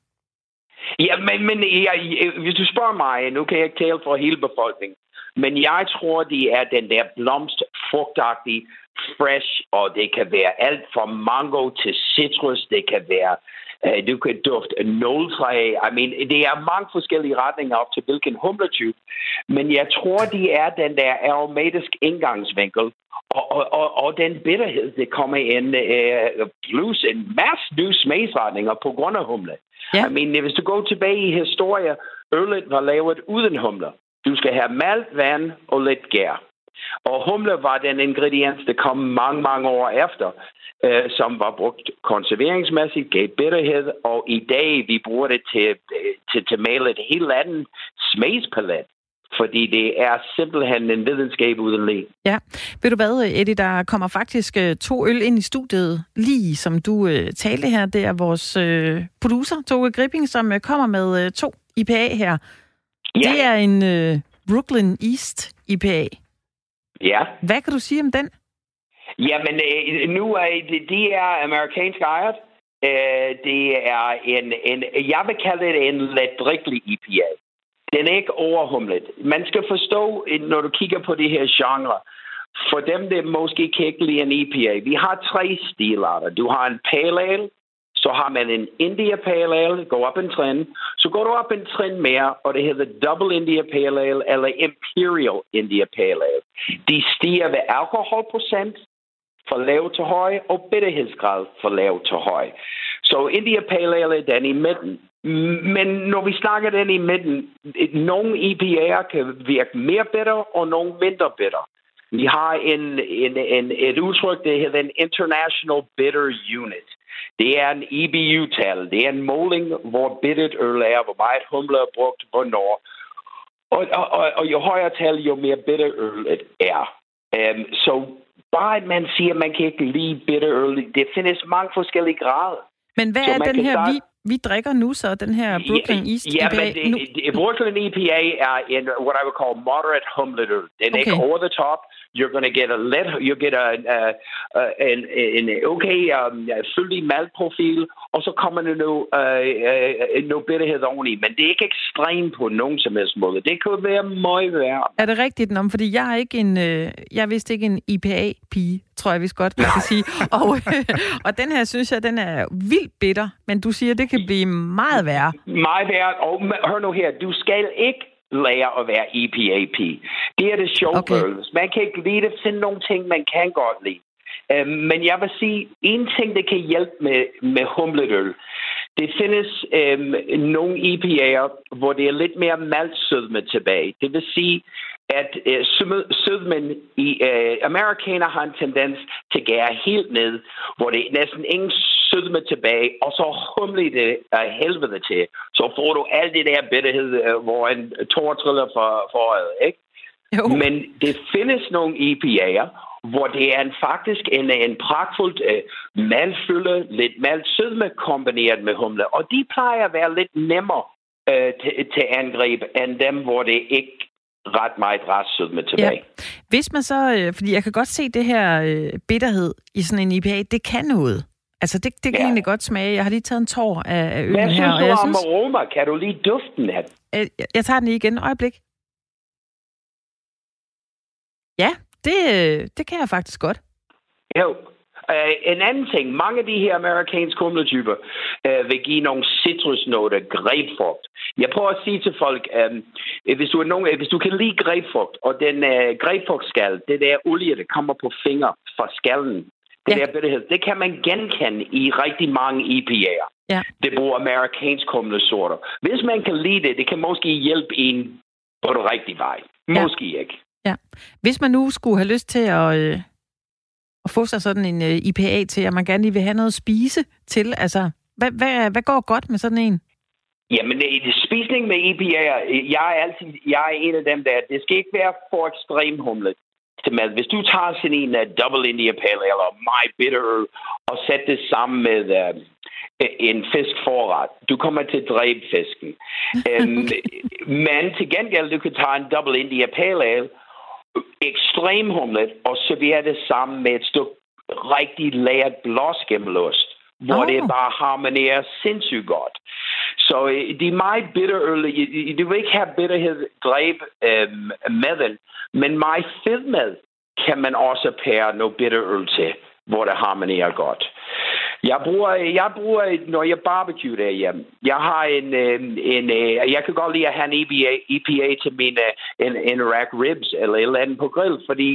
Ja, men, men jeg, hvis du spørger mig, nu kan jeg ikke tale for hele befolkningen, men jeg tror, de er den der blomst, frugtagtige, fresh, og det kan være alt fra mango til citrus, det kan være, øh, du kan dufte nåletræ. I mean, det er mange forskellige retninger op til hvilken humletype, men jeg tror, de er den der aromatiske indgangsvinkel, Og, og, og, og den bitterhed, det kommer ind, uh, plus en masse nye smagsretninger på grund af humle. Yeah. I mean, hvis du går tilbage i historien, øllet var lavet uden humler. Du skal have malt, vand og lidt gær. Og humle var den ingrediens, der kom mange, mange år efter, uh, som var brugt konserveringsmæssigt, gav bitterhed, og i dag vi bruger det til, til, til male et helt andet smagspalet. Fordi det er simpelthen en videnskab uden læg. Ja. Ved du hvad, Eddie, der kommer faktisk to øl ind i studiet, lige som du øh, talte her. Det er vores øh, producer, Toge Gribing, som øh, kommer med øh, to I P A her. Ja. Det er en øh, Brooklyn East I P A. Ja. Hvad kan du sige om den? Jamen, øh, nu er det, det er amerikansk ejet. Øh, det er en, en, jeg vil kalde det en letdrikkelig I P A. Den er ikke overhumlet. Man skal forstå, når du kigger på det her genre, for dem, der måske kan ikke lide en I P A, vi har tre stilarter. Du har en pale ale, så har man en India pale ale, går op en trin, så går du op en trin mere, og det hedder double India pale ale, eller imperial India pale ale. De stiger ved alkoholprocent, for lav til høj, og bitterhedsgrad for lav til høj. Så India pale ale er den i midten. Men når vi snakker den i midten, nogle I P A'er kan virke mere bitter, og nogle mindre bitter. Vi har en, en, en, et udtryk, der hedder en International Bitter Unit. Det er en I B U-tal. Det er en måling, hvor bittert øl er, hvor meget humle er brugt, hvornår. Og, og, og, og jo højere tal, jo mere bitter øl er. Um, så bare at man siger, at man kan ikke lide bitter øl, det findes mange forskellige grader. Men hvad så er den her starte... vi... Vi drikker nu så den her Brooklyn East ja, I P A. Ja, men det, det, Brooklyn I P A er en, what I would call moderate humlet øl. Den er ikke over the top. You're going to get a let, you get a, a, a, en, en okay um, fyldig maltprofil, og så kommer der noget uh, uh, no bitterhed oveni. Men det er ikke ekstremt på nogen som helst måde. Det kunne være meget værre. Er det rigtigt, Nom? Fordi jeg er ikke en, jeg er vist ikke en I P A-pige, tror jeg vist godt, jeg kan sige. Og, og den her, synes jeg, den er vildt bitter. Men du siger, det kan blive meget værre. Meget værre. Og hør nu her, du skal ikke lære at være I P A P. Det er det sjove. Okay. Man kan ikke lide det, finde nogle ting, man kan godt lide. Uh, men jeg vil sige, en ting, der kan hjælpe med, med humlet øl, det findes um, nogle I P A'er, hvor det er lidt mere maltsødme tilbage. Det vil sige, at øh, sødmen i øh, amerikaner har en tendens til at gære helt ned, hvor det er næsten ingen sødme tilbage, og så humler det af helvede til. Så får du alt det der bitterhed, øh, hvor en tår triller for, for øjet, ikke? Jo. Men det findes nogle I P A'er, hvor det er en, faktisk en, en pragtfuldt øh, malfylde, lidt malsødme kombineret med humle, og de plejer at være lidt nemmere øh, t- til angreb end dem, hvor det ikke ret meget restsød med tilbage. Ja. Hvis man så, fordi jeg kan godt se det her bitterhed i sådan en I P A, det kan noget. Altså, det, det kan ja. egentlig godt smage. Jeg har lige taget en tår af øl her. Hvad synes du om aroma? Kan du lige duften af den? Jeg tager den lige igen. Øjeblik. Ja, det, det kan jeg faktisk godt. Jo. Uh, en anden ting. Mange af de her amerikanske humletyper uh, vil give nogle citrusnoter, grapefrugt. Jeg prøver at sige til folk, um, hvis, du er nogen, hvis du kan lide grapefrugt, og den uh, grapefrugtskal, det der olie, der kommer på fingre fra skallen, det ja. der bitterhed, det kan man genkende i rigtig mange I P A'er. Ja. Det bruger amerikansk humlesorter. Hvis man kan lide det, det kan måske hjælpe en på den rigtige vej. Måske ja. ikke. Ja. Hvis man nu skulle have lyst til at, øh, at få sig sådan en øh, I P A til, at man gerne lige vil have noget at spise til, altså, hvad, hvad, hvad går godt med sådan en? Jamen, spisning med I P A'er, jeg er altid, jeg er en af dem der, det skal ikke være for ekstrem humlet. Hvis du tager sådan en uh, double India Pale eller my bitter og sætter det sammen med uh, en fiskforret, du kommer til at dræbe fisken. Um, men til gengæld, du kan tage en double India Pale Ale, ekstrem humlet, og servere det sammen med et stykke rigtig lært blåskimmelost, hvor oh. det bare harmonerer sindssygt godt. Så det er meget bitterøl. Du vil ikke have bitterhed dræb øh, med den, men meget fed med kan man også pære noget bitterøl til, hvor det harmonerer godt. Jeg bruger, jeg bruger når jeg barbecue derhjemme. Jeg har en, en, en jeg kan godt lide at have en I P A til mine en, en rack ribs eller et eller andet på grill, fordi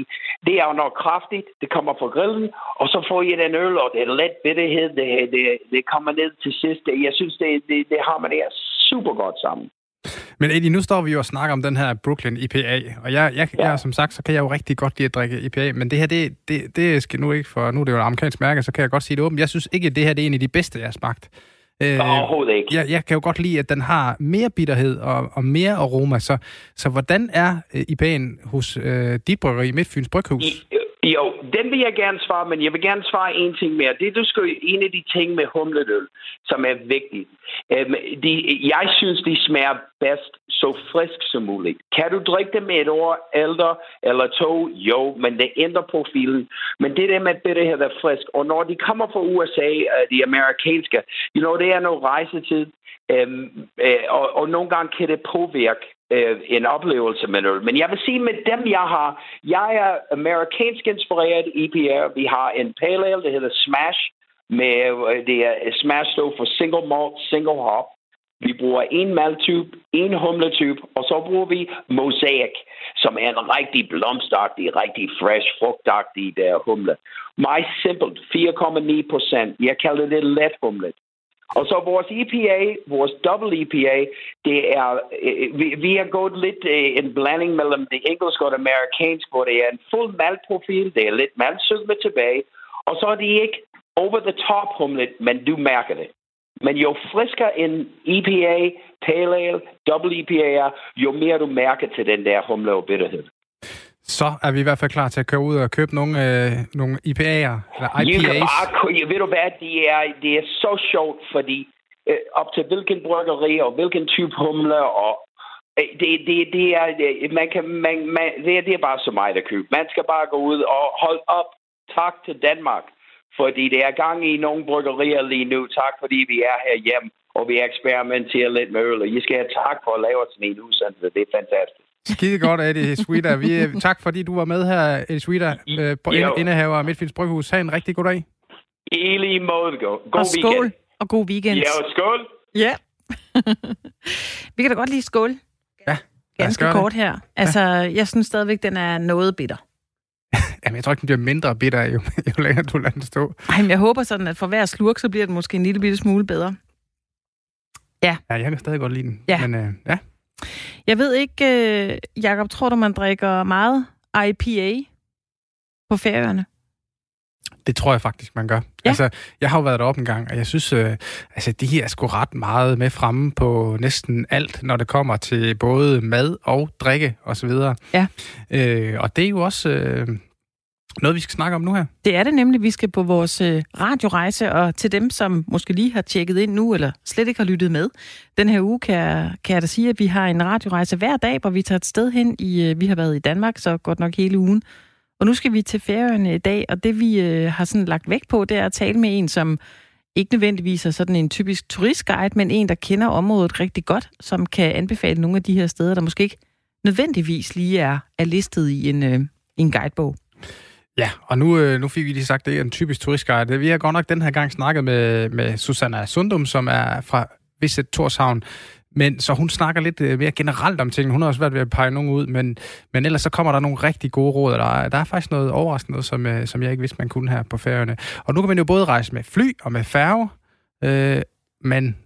det er jo noget kraftigt, det kommer fra grillen, og så får jeg den øl, og det er let bitterhed, det, det, det kommer ned til sidst. Jeg synes, det, det, det harmonerer super godt sammen. Men Eddie, nu står vi jo og snakker om den her Brooklyn I P A, og jeg, jeg, jeg, som sagt, så kan jeg jo rigtig godt lide at drikke I P A, men det her, det, det, det skal nu ikke, for nu er det jo et amerikansk mærke, så kan jeg godt sige det åbent. Jeg synes ikke, at det her det er en af de bedste, jeg har smagt. Øh, Overhovedet ikke. Jeg, jeg kan jo godt lide, at den har mere bitterhed og, og mere aroma, så, så hvordan er I P A'en hos øh, dit bryggeri, Midtfyns Bryghus? I, jo, den vil jeg gerne svare, men jeg vil gerne svare en ting mere. Det er du skal, en af de ting med humletøl, som er vigtigt. Øhm, de, jeg synes, de smager bedst så frisk som muligt. Kan du drikke det med et år ældre eller to? Jo, men det ændrer profilen. Men det der med bitterhed er frisk. Og når de kommer fra U S A, de amerikanske, you know, det er noget rejsetid. Øhm, øh, og, og nogle gange kan det påvirke en oplevelse med øl. Men jeg vil sige, med dem, jeg har, jeg er amerikansk inspireret I P A. Vi har en pale ale, der hedder Smash. Med, det er Smash står for single malt, single hop. Vi bruger en maltype, en humletype, og så bruger vi mosaik, som er en rigtig blomstagtig, rigtig fresh, frugtagtig der humle. Meget simpelt, fire komma ni procent. Jeg kalder det let humlet. Og så vores I P A, vores double I P A, det er, vi, vi har gået lidt en blanding mellem det engelske og det amerikanske, hvor det er en fuld maltprofil, det er lidt maltsødme tilbage, og så er det ikke over the top humlet, men du mærker det. Men jo friskere en I P A, pale ale, double I P A'er, jo mere du mærker til den der humle og bitterhed. Så er vi i hvert fald klar til at køre ud og købe nogle, øh, nogle I P A'er, eller I P A's. Bare, ved du hvad, det er, det er så sjovt, fordi øh, op til hvilken bryggeri og hvilken type humle, og øh, det, det, det, er, man kan, man, man, det, er, det er bare så meget at købe. Man skal bare gå ud og holde op. Tak til Danmark, fordi det er gang i nogle bryggerier lige nu. Tak, fordi vi er herhjemme, og vi eksperimenterer lidt med øl, og I skal have tak for at lave sådan en udsendelse. Det er fantastisk. Skide godt, Eddie Szweda. Vi, tak fordi du var med her, Eddie Szweda, øh, på indehaver af Midtfyns Bryghus. Ha' en rigtig god dag. I lige måde. God og skål, weekend. Og god weekend. Ja, skål. Ja. Vi kan da godt lide skål. Ja. Ganske kort her. Altså, jeg synes stadigvæk, den er noget bitter. Jamen, jeg tror ikke, den bliver mindre bitter, jo, jo længere du lader den stå. Ej, men jeg håber sådan, at for hver slurk, så bliver den måske en lille bitte smule bedre. Ja. Ja, jeg kan stadig godt lide den. Ja. Men øh, ja. Jeg ved ikke, Jacob, tror du, man drikker meget I P A på Færøerne? Det tror jeg faktisk, man gør. Ja. Altså, jeg har jo været deroppe en gang, og jeg synes, øh, altså, de her er sgu ret meget med fremme på næsten alt, når det kommer til både mad og drikke osv. Ja. Øh, og det er jo også øh, noget, vi skal snakke om nu her. Det er det nemlig. Vi skal på vores øh, radiorejse, og til dem, som måske lige har tjekket ind nu, eller slet ikke har lyttet med, den her uge kan jeg, kan jeg da sige, at vi har en radiorejse hver dag, hvor vi tager et sted hen. I, øh, vi har været i Danmark, så godt nok hele ugen. Og nu skal vi til Færøerne i dag, og det vi øh, har sådan lagt vægt på, det er at tale med en, som ikke nødvendigvis er sådan en typisk turistguide, men en, der kender området rigtig godt, som kan anbefale nogle af de her steder, der måske ikke nødvendigvis lige er, er listet i en, øh, en guidebog. Ja, og nu, øh, nu fik vi lige sagt, det er en typisk turistguide. Vi har godt nok den her gang snakket med, med Susanna Sundum, som er fra Visit Tórshavn. Men så hun snakker lidt mere generelt om tingene. Hun har også været ved at pege nogen ud, men, men ellers så kommer der nogle rigtig gode råd. Der, der er faktisk noget overraskende, som, som jeg ikke vidste, man kunne her på Færøerne. Og nu kan man jo både rejse med fly og med færge, øh, men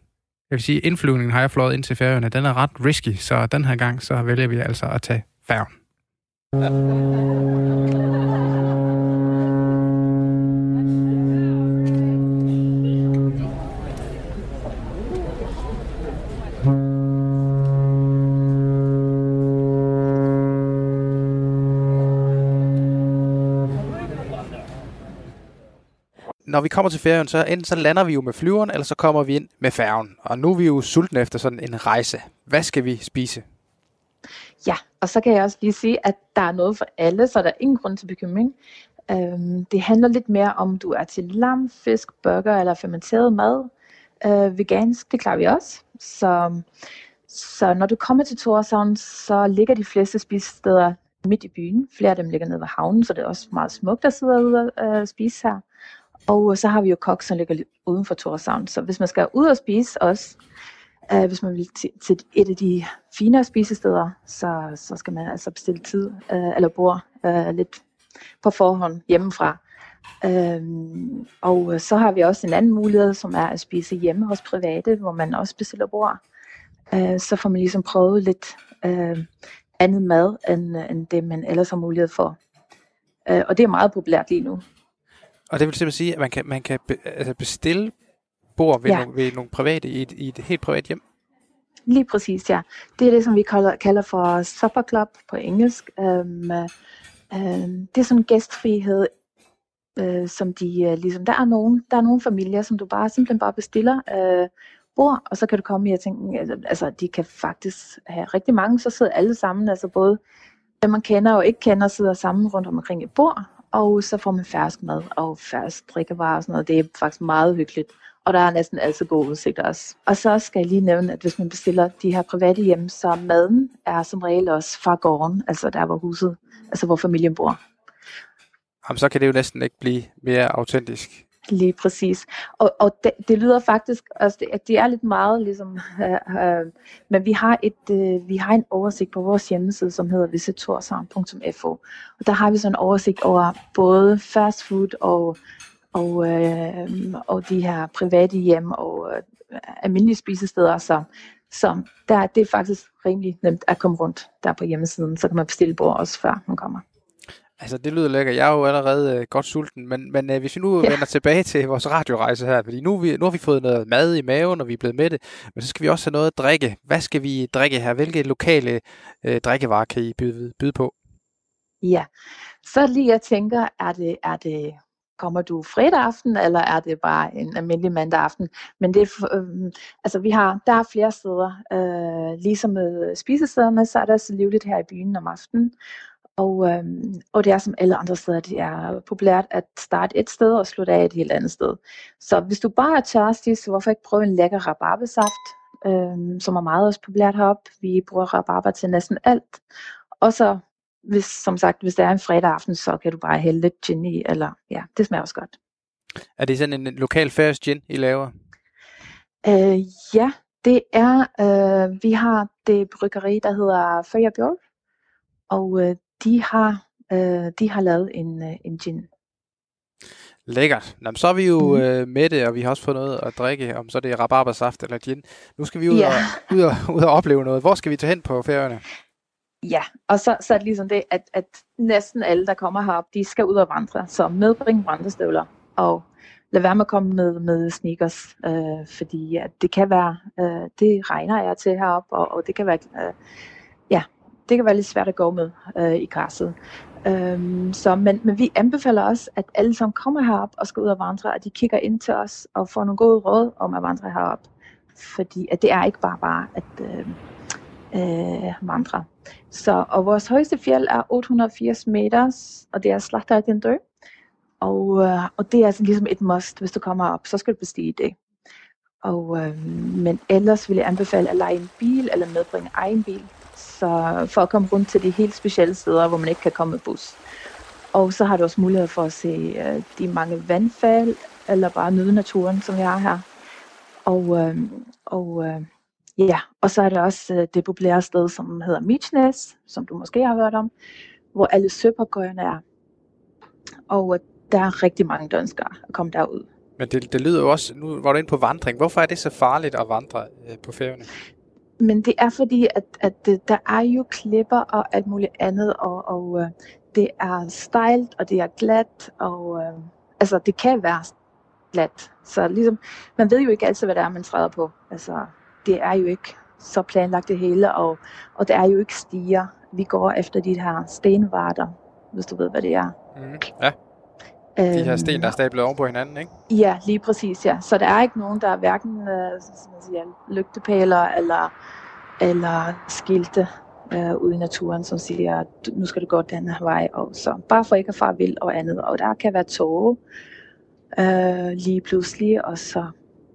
Jeg vil sige, at indflyvningen har jeg fløjet ind til Færøerne. Den er ret risky, så den her gang så vælger vi altså at tage færgen. Ja. Når vi kommer til færgen, så enten så lander vi jo med flyveren, eller så kommer vi ind med færgen. Og nu er vi jo sultne efter sådan en rejse. Hvad skal vi spise? Ja, og så kan jeg også lige sige, at der er noget for alle, så der er ingen grund til bekymring. Øhm, det handler lidt mere om, du er til lam, fisk, burger eller fermenteret mad. Øh, vegansk, det klarer vi også. Så, så når du kommer til Tórshavn, så ligger de fleste spisesteder midt i byen. Flere af dem ligger nede ved havnen, så det er også meget smukt at sidde ude og øh, spise her. Og så har vi jo kok, som ligger lidt uden for Tórshavn. Så hvis man skal ud og spise også, øh, hvis man vil til, til et af de finere spisesteder, så, så skal man altså bestille tid, øh, eller bord øh, lidt på forhånd hjemmefra. Øh, og så har vi også en anden mulighed, som er at spise hjemme hos private, hvor man også bestiller bord. Øh, så får man ligesom prøvet lidt øh, andet mad, end, end det man ellers har mulighed for. Øh, og det er meget populært lige nu. Og det vil simpelthen sige, at man kan, man kan be, altså bestille bord ved, ja. nogle, ved nogle private i et, i et helt privat hjem? Lige præcis, ja. Det er det, som vi kalder, kalder for supper club på engelsk. Øhm, øhm, det er sådan en gæstfrihed, øh, som de øh, ligesom... Der er, nogen, der er nogle familier, som du bare simpelthen bare bestiller øh, bord, og så kan du komme her og tænke... Altså, de kan faktisk have rigtig mange, så sidder alle sammen. Altså både dem, man kender og ikke kender, sidder sammen rundt omkring et bord. Og så får man fersk mad og fersk drikkevarer og sådan noget. Det er faktisk meget hyggeligt. Og der er næsten altid gode udsigter også. Og så skal jeg lige nævne, at hvis man bestiller de her private hjem, så maden er som regel også fra gården. Altså der, hvor huset, altså hvor familien bor. Jamen, så kan det jo næsten ikke blive mere autentisk. Lige præcis. Og, og det, det lyder faktisk, altså det, at det er lidt meget ligesom, øh, øh, men vi har, et, øh, vi har en oversigt på vores hjemmeside, som hedder visit tórshavn punktum f o. Og der har vi sådan en oversigt over både fast food og, og, øh, og de her private hjem og øh, almindelige spisesteder. Så, så der, det er faktisk rimelig nemt at komme rundt der på hjemmesiden, så kan man bestille bord også før man kommer. Altså, det lyder lækkert. Jeg er jo allerede øh, godt sulten, men, men øh, hvis vi nu ja. vender tilbage til vores radiorejse her, fordi nu, vi, nu har vi fået noget mad i maven, og vi er blevet mætte, men så skal vi også have noget at drikke. Hvad skal vi drikke her? Hvilke lokale øh, drikkevarer kan I byde, byde på? Ja, så lige jeg tænker, er det, er det, kommer du fredag aften, eller er det bare en almindelig mandag aften? Men det er, øh, altså, vi har, der er flere steder. Øh, ligesom med spisestederne, så er der så livligt her i byen om aftenen. Og, øhm, og det er som alle andre steder, det er populært at starte et sted og slutte af et helt andet sted. Så hvis du bare er tørstig, så hvorfor ikke prøve en lækker rabarbersaft, øhm, som er meget også populært heroppe. Vi bruger rabarber til næsten alt. Og så, hvis, som sagt, hvis det er en fredag aften, så kan du bare hælde lidt gin i, eller ja, det smager også godt. Er det sådan en lokal færøsk gin, I laver? Øh, ja, det er, øh, vi har det bryggeri, der hedder Førjabjørg, og øh, De har, øh, de har lavet en, øh, en gin. Lækkert. Nå, så er vi jo øh, mætte, og vi har også fået noget at drikke, om så det er rabarbersaft eller gin. Nu skal vi ud, ja. og, ud, og, ud og opleve noget. Hvor skal vi tage hen på Færøerne? Ja, og så, så er det ligesom det, at, at næsten alle, der kommer herop, de skal ud og vandre. Så medbring vandrestøvler, og lad være med at komme med, med sneakers, øh, fordi ja, det kan være, øh, det regner jeg til herop, og, og det kan være... Øh, Det kan være lidt svært at gå med øh, i græsset. Øhm, så, men, men vi anbefaler også, at alle som kommer herop og skal ud og vandre, at de kigger ind til os og får nogle gode råd om at vandre herop. Fordi at det er ikke bare bare at øh, øh, vandre. Så, og vores højeste fjeld er otte hundrede og firs meter, og det er Slagelse. Og, øh, og det er altså ligesom et must, hvis du kommer op, så skal du bestige det. Og, øh, men ellers vil jeg anbefale at leje en bil eller medbringe egen bil. Så for at komme rundt til de helt specielle steder, hvor man ikke kan komme med bus. Og så har du også mulighed for at se øh, de mange vandfald, eller bare nyde naturen, som vi har her. Og, øh, og, øh, ja. og så er der også øh, det populære sted, som hedder Meachness, som du måske har hørt om, hvor alle søpapagøjerne er. Og øh, der er rigtig mange danskere at komme derud. Men det, det lyder jo også, nu var du inde på vandring. Hvorfor er det så farligt at vandre øh, på Færøerne? Men det er fordi, at, at der er jo klipper og alt muligt andet, og, og øh, det er stejlt, og det er glat, og øh, altså det kan være glat. Så ligesom, man ved jo ikke altid, hvad det er, man træder på. Altså det er jo ikke så planlagt det hele, og, og det er jo ikke stiger. Vi går efter de her stenvarter, hvis du ved, hvad det er. Mm, ja. De her sten, der er stablet over på hinanden, ikke? Ja, lige præcis, ja. Så der er ikke nogen, der er hverken øh, som man siger, lygtepæler eller, eller skilte øh, ude i naturen, som siger, at nu skal du gå den her vej. Og så bare for ikke at fare vild og andet. Og der kan være tåge øh, lige pludselig, og så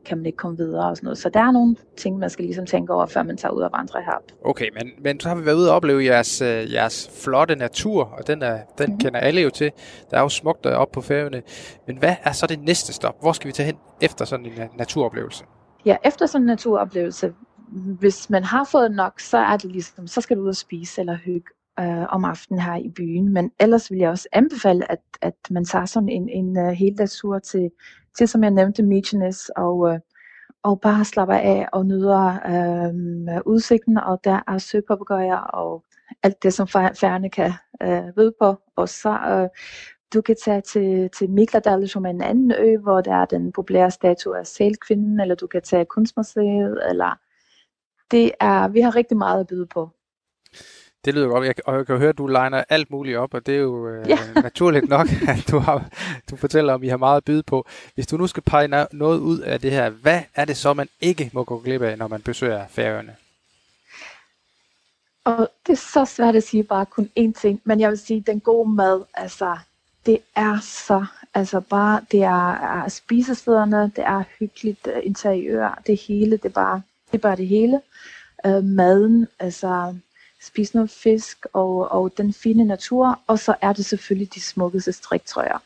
kan man ikke komme videre og sådan noget. Så der er nogle ting, man skal ligesom tænke over, før man tager ud og vandrer herop. Okay, men, men så har vi været ude og opleve jeres, øh, jeres flotte natur, og den, er, den mm-hmm. kender alle jo til. Der er jo smukt deroppe på Færøerne. Men hvad er så det næste stop? Hvor skal vi tage hen efter sådan en naturoplevelse? Ja, efter sådan en naturoplevelse, hvis man har fået nok, så er det ligesom, så skal du ud og spise eller hygge øh, om aftenen her i byen. Men ellers vil jeg også anbefale, at, at man tager sådan en, en, en uh, heldagstur til til, som jeg nævnte, Meachness, og, og bare slapper af og nyder øh, udsigten, og der er søpapegøjer og alt det, som færgerne kan øh, vide på. Og så øh, du kan tage til, til Mikladal, som er en anden ø, hvor der er den populære statue af sælkvinden, eller du kan tage kunstmuseet, eller det er, vi har rigtig meget at byde på. Det lyder godt, jeg, og jeg kan høre, at du liner alt muligt op, og det er jo øh, yeah. naturligt nok, at du, har, du fortæller, om I har meget at byde på. Hvis du nu skal pege noget ud af det her, hvad er det så, man ikke må gå glip af, når man besøger Færøerne? Og det er så svært at sige bare kun én ting, men jeg vil sige, den gode mad, altså, det er så, altså bare, det er, er spisestederne, det er hyggeligt interiør, det hele, det er bare det, er bare det hele. Øh, maden, altså spise noget fisk og, og den fine natur, og så er det selvfølgelig de smukkeste striktrøjer.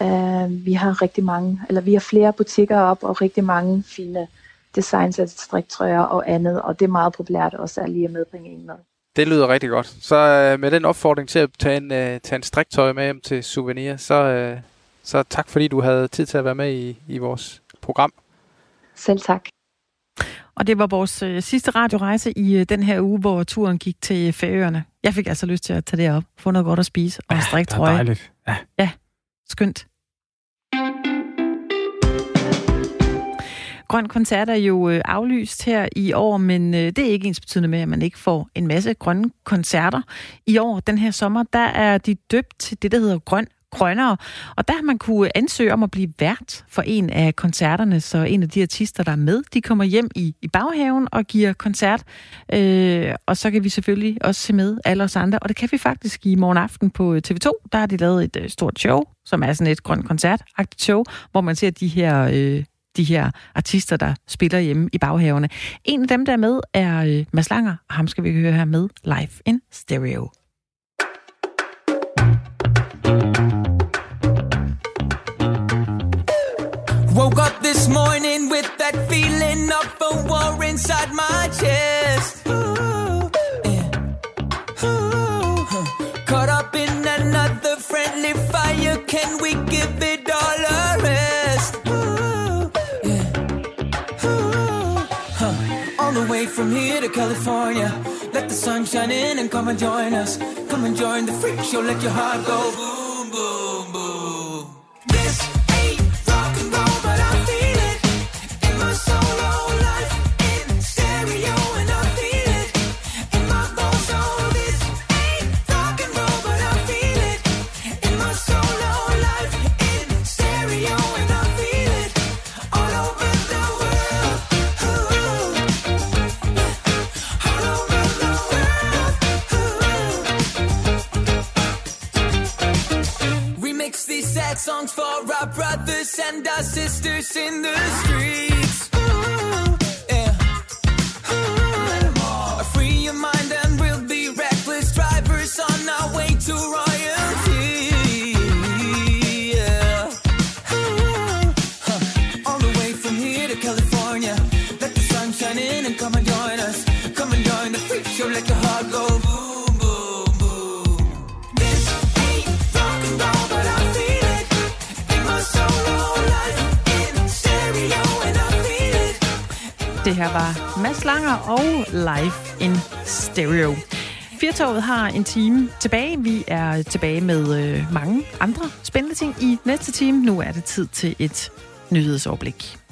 Uh, vi har rigtig mange, eller vi har flere butikker op, og rigtig mange fine designs af striktrøjer og andet, og det er meget populært også at lige at medbringe en med. Det lyder rigtig godt. Så uh, med den opfordring til at tage en, uh, tage en striktøj med hjem til souvenir, så, uh, så tak fordi du havde tid til at være med i, i vores program. Selv tak. Og det var vores øh, sidste radiorejse i øh, den her uge, hvor turen gik til Færøerne. Jeg fik altså lyst til at tage det op, få noget godt at spise og ja, strikke trøje. Det er dejligt. Ja, ja, skønt. Grøn koncert er jo aflyst her i år, men det er ikke ensbetydende med, at man ikke får en masse grønne koncerter. I år, den her sommer, der er de døbt til det, der hedder Grøn Grønnere, og der har man kunne ansøge om at blive vært for en af koncerterne, så en af de artister, der er med, de kommer hjem i, i baghaven og giver koncert, øh, og så kan vi selvfølgelig også se med alle os andre, og det kan vi faktisk i morgen aften på T V to, der har de lavet et stort show, som er sådan et grønt koncertagtigt show, hvor man ser de her, øh, de her artister, der spiller hjemme i baghaverne. En af dem, der er med, er øh, Mads Langer, og ham skal vi høre her med live in stereo. Woke up this morning with that feeling of a war inside my chest. Ooh, yeah. Ooh, huh. Caught up in another friendly fire. Can we give it all a rest? Ooh, yeah. Ooh, huh. On the way from here to California, let the sun shine in and come and join us. Come and join the freak show, let your heart go boom, boom, boom. This songs for our brothers and our sisters in the streets. Ooh, yeah. Ooh. Free your mind and we'll be reckless drivers on our way to royalty. Yeah. Ooh, huh. On the way from here to California, let the sun shine in and come and join us. Come and join the freak show, let your heart go boom. Solo life. Det her var Mads Langer og Live in Stereo. Fjertåget har en time tilbage. Vi er tilbage med øh, mange andre spændende ting i næste time. Nu er det tid til et nyhedsoverblik.